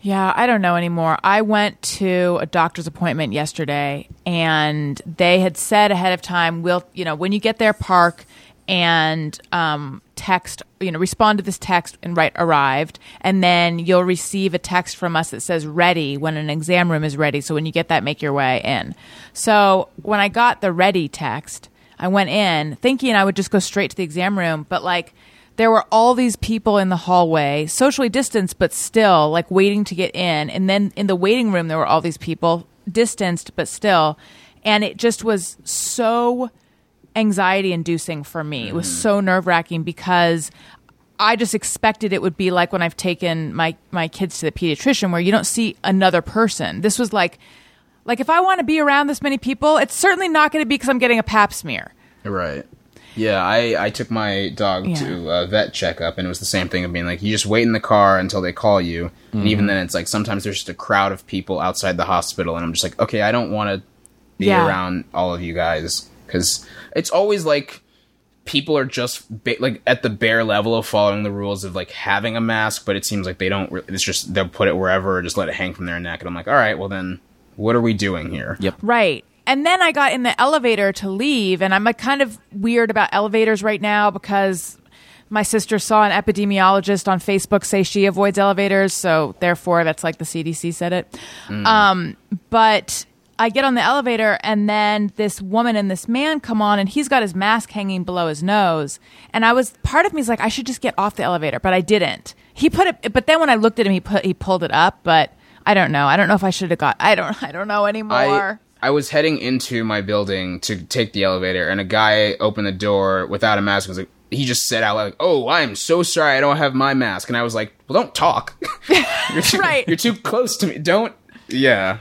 Yeah, I don't know anymore. I went to a doctor's appointment yesterday, and they had said ahead of time, "We'll, you know, when you get there, park and um, text, you know, respond to this text and write arrived, and then you'll receive a text from us that says ready when an exam room is ready. So when you get that, make your way in." So when I got the ready text, I went in thinking I would just go straight to the exam room, but like, there were all these people in the hallway, socially distanced, but still like waiting to get in. And then in the waiting room, there were all these people distanced, but still. And it just was so anxiety inducing for me. Mm. It was so nerve wracking because I just expected it would be like when I've taken my, my kids to the pediatrician, where you don't see another person. This was like, like if I want to be around this many people, it's certainly not going to be because I'm getting a pap smear. Right. Yeah, I, I took my dog yeah. to a vet checkup, and it was the same thing of being like, you just wait in the car until they call you. Mm-hmm. And even then, it's like, sometimes there's just a crowd of people outside the hospital, and I'm just like, okay, I don't want to be yeah. around all of you guys, because it's always like people are just ba- like at the bare level of following the rules of like having a mask, but it seems like they don't. Re- it's just they'll put it wherever or just let it hang from their neck. And I'm like, all right, well then, what are we doing here? Yep. Right. And then I got in the elevator to leave, and I'm like kind of weird about elevators right now because my sister saw an epidemiologist on Facebook say she avoids elevators, so therefore that's like the C D C said it. Mm. Um, but I get on the elevator, and then this woman and this man come on, and he's got his mask hanging below his nose. And I was, part of me is like, I should just get off the elevator, but I didn't. He put it, but then when I looked at him, he put he pulled it up, but I don't know. I don't know if I should have got. I don't. I don't know anymore. I- I was heading into my building to take the elevator, and a guy opened the door without a mask. Was like, he just said out loud, like, "Oh, I am so sorry, I don't have my mask." And I was like, "Well, don't talk. You're too, right? You're too close to me. Don't." Yeah.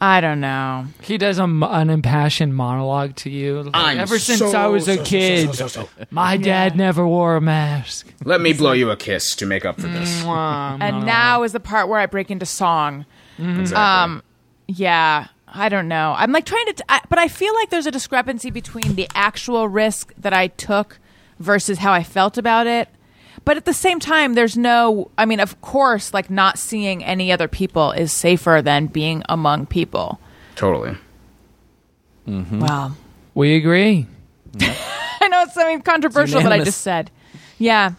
I don't know. He does a, an impassioned monologue to you. Like, I'm ever so, since I was so, a kid, so, so, so, so. my dad yeah. never wore a mask. Let me blow you a kiss to make up for this. And now is the part where I break into song. Mm-hmm. Exactly. Um, Yeah, I don't know. I'm like trying to, t- I, but I feel like there's a discrepancy between the actual risk that I took versus how I felt about it. But at the same time, there's no, I mean, of course, like not seeing any other people is safer than being among people. Totally. Mm-hmm. Wow. We agree. I know it's something controversial that I just said. Yeah.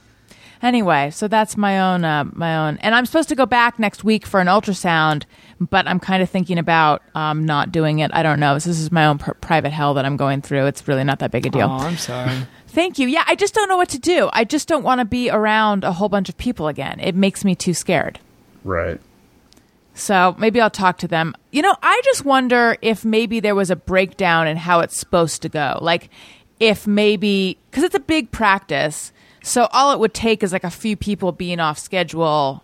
Anyway, so that's my own, uh, my own, and I'm supposed to go back next week for an ultrasound, but I'm kind of thinking about um, not doing it. I don't know. This is my own pr- private hell that I'm going through. It's really not that big a deal. Oh, I'm sorry. Thank you. Yeah, I just don't know what to do. I just don't want to be around a whole bunch of people again. It makes me too scared. Right. So maybe I'll talk to them. You know, I just wonder if maybe there was a breakdown in how it's supposed to go. Like, if maybe, because it's a big practice. So all it would take is like a few people being off schedule.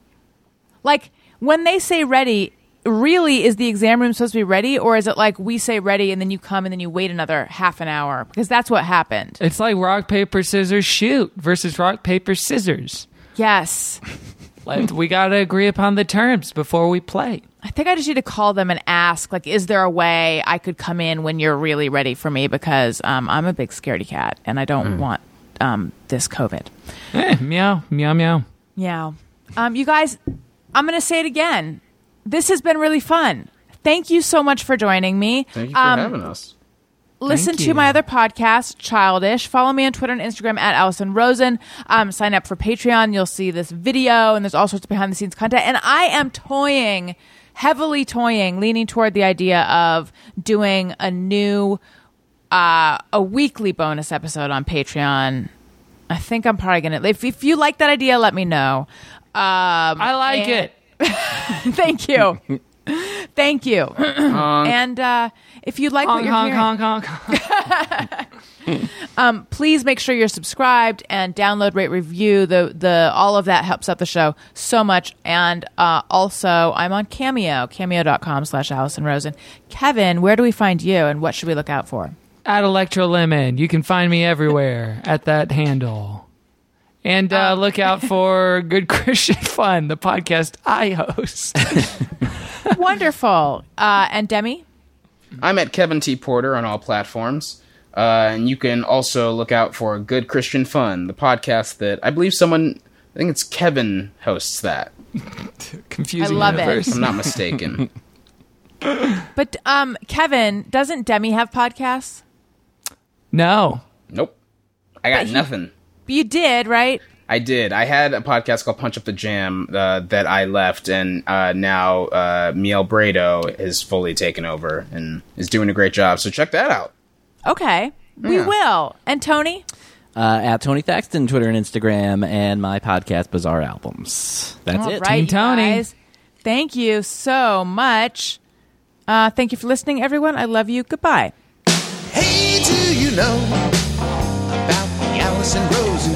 Like when they say ready, really is the exam room supposed to be ready, or is it like we say ready and then you come and then you wait another half an hour? Because that's what happened. It's like rock, paper, scissors, shoot versus rock, paper, scissors. Yes. Like we got to agree upon the terms before we play. I think I just need to call them and ask, like, is there a way I could come in when you're really ready for me? Because um, I'm a big scaredy cat and I don't mm. want... Um, this COVID. Eh, meow, meow, meow. Meow. Um, you guys, I'm going to say it again. This has been really fun. Thank you so much for joining me. Thank you for um, having us. Listen to my other podcast, Childish. Follow me on Twitter and Instagram at Alison Rosen. Um, sign up for Patreon. You'll see this video, and there's all sorts of behind-the-scenes content. And I am toying, heavily toying, leaning toward the idea of doing a new Uh, a weekly bonus episode on Patreon. I think I'm probably gonna. If, if you like that idea, let me know. Um, I like and, it. Thank you, thank you. And uh, if you like honk, what you're honk, hearing, honk, honk, honk. um, please make sure you're subscribed and download, rate, review. The the all of that helps out the show so much. And uh, also, I'm on Cameo, cameo dot com slash Alison Rosen. Kevin, where do we find you, and what should we look out for? At Electrolemon. You can find me everywhere at that handle. And uh, um, look out for Good Christian Fun, the podcast I host. Wonderful. Uh, and Demi? I'm at Kevin T. Porter on all platforms. Uh, and you can also look out for Good Christian Fun, the podcast that I believe someone, I think it's Kevin, hosts that. Confusing. I love universe. It. I'm not mistaken. But um, Kevin, doesn't Demi have podcasts? No. Nope. I got but he, nothing. But you did, right? I did. I had a podcast called Punch Up the Jam uh, that I left, and uh, now uh, Miel Bredo has fully taken over and is doing a great job. So check that out. Okay. Yeah. We will. And Tony? Uh, at Tony Thaxton, Twitter and Instagram, and my podcast, Bizarre Albums. That's All it. Right, Tony. Guys. Thank you so much. Uh, thank you for listening, everyone. I love you. Goodbye. Hey, do you know about the Alison Rosen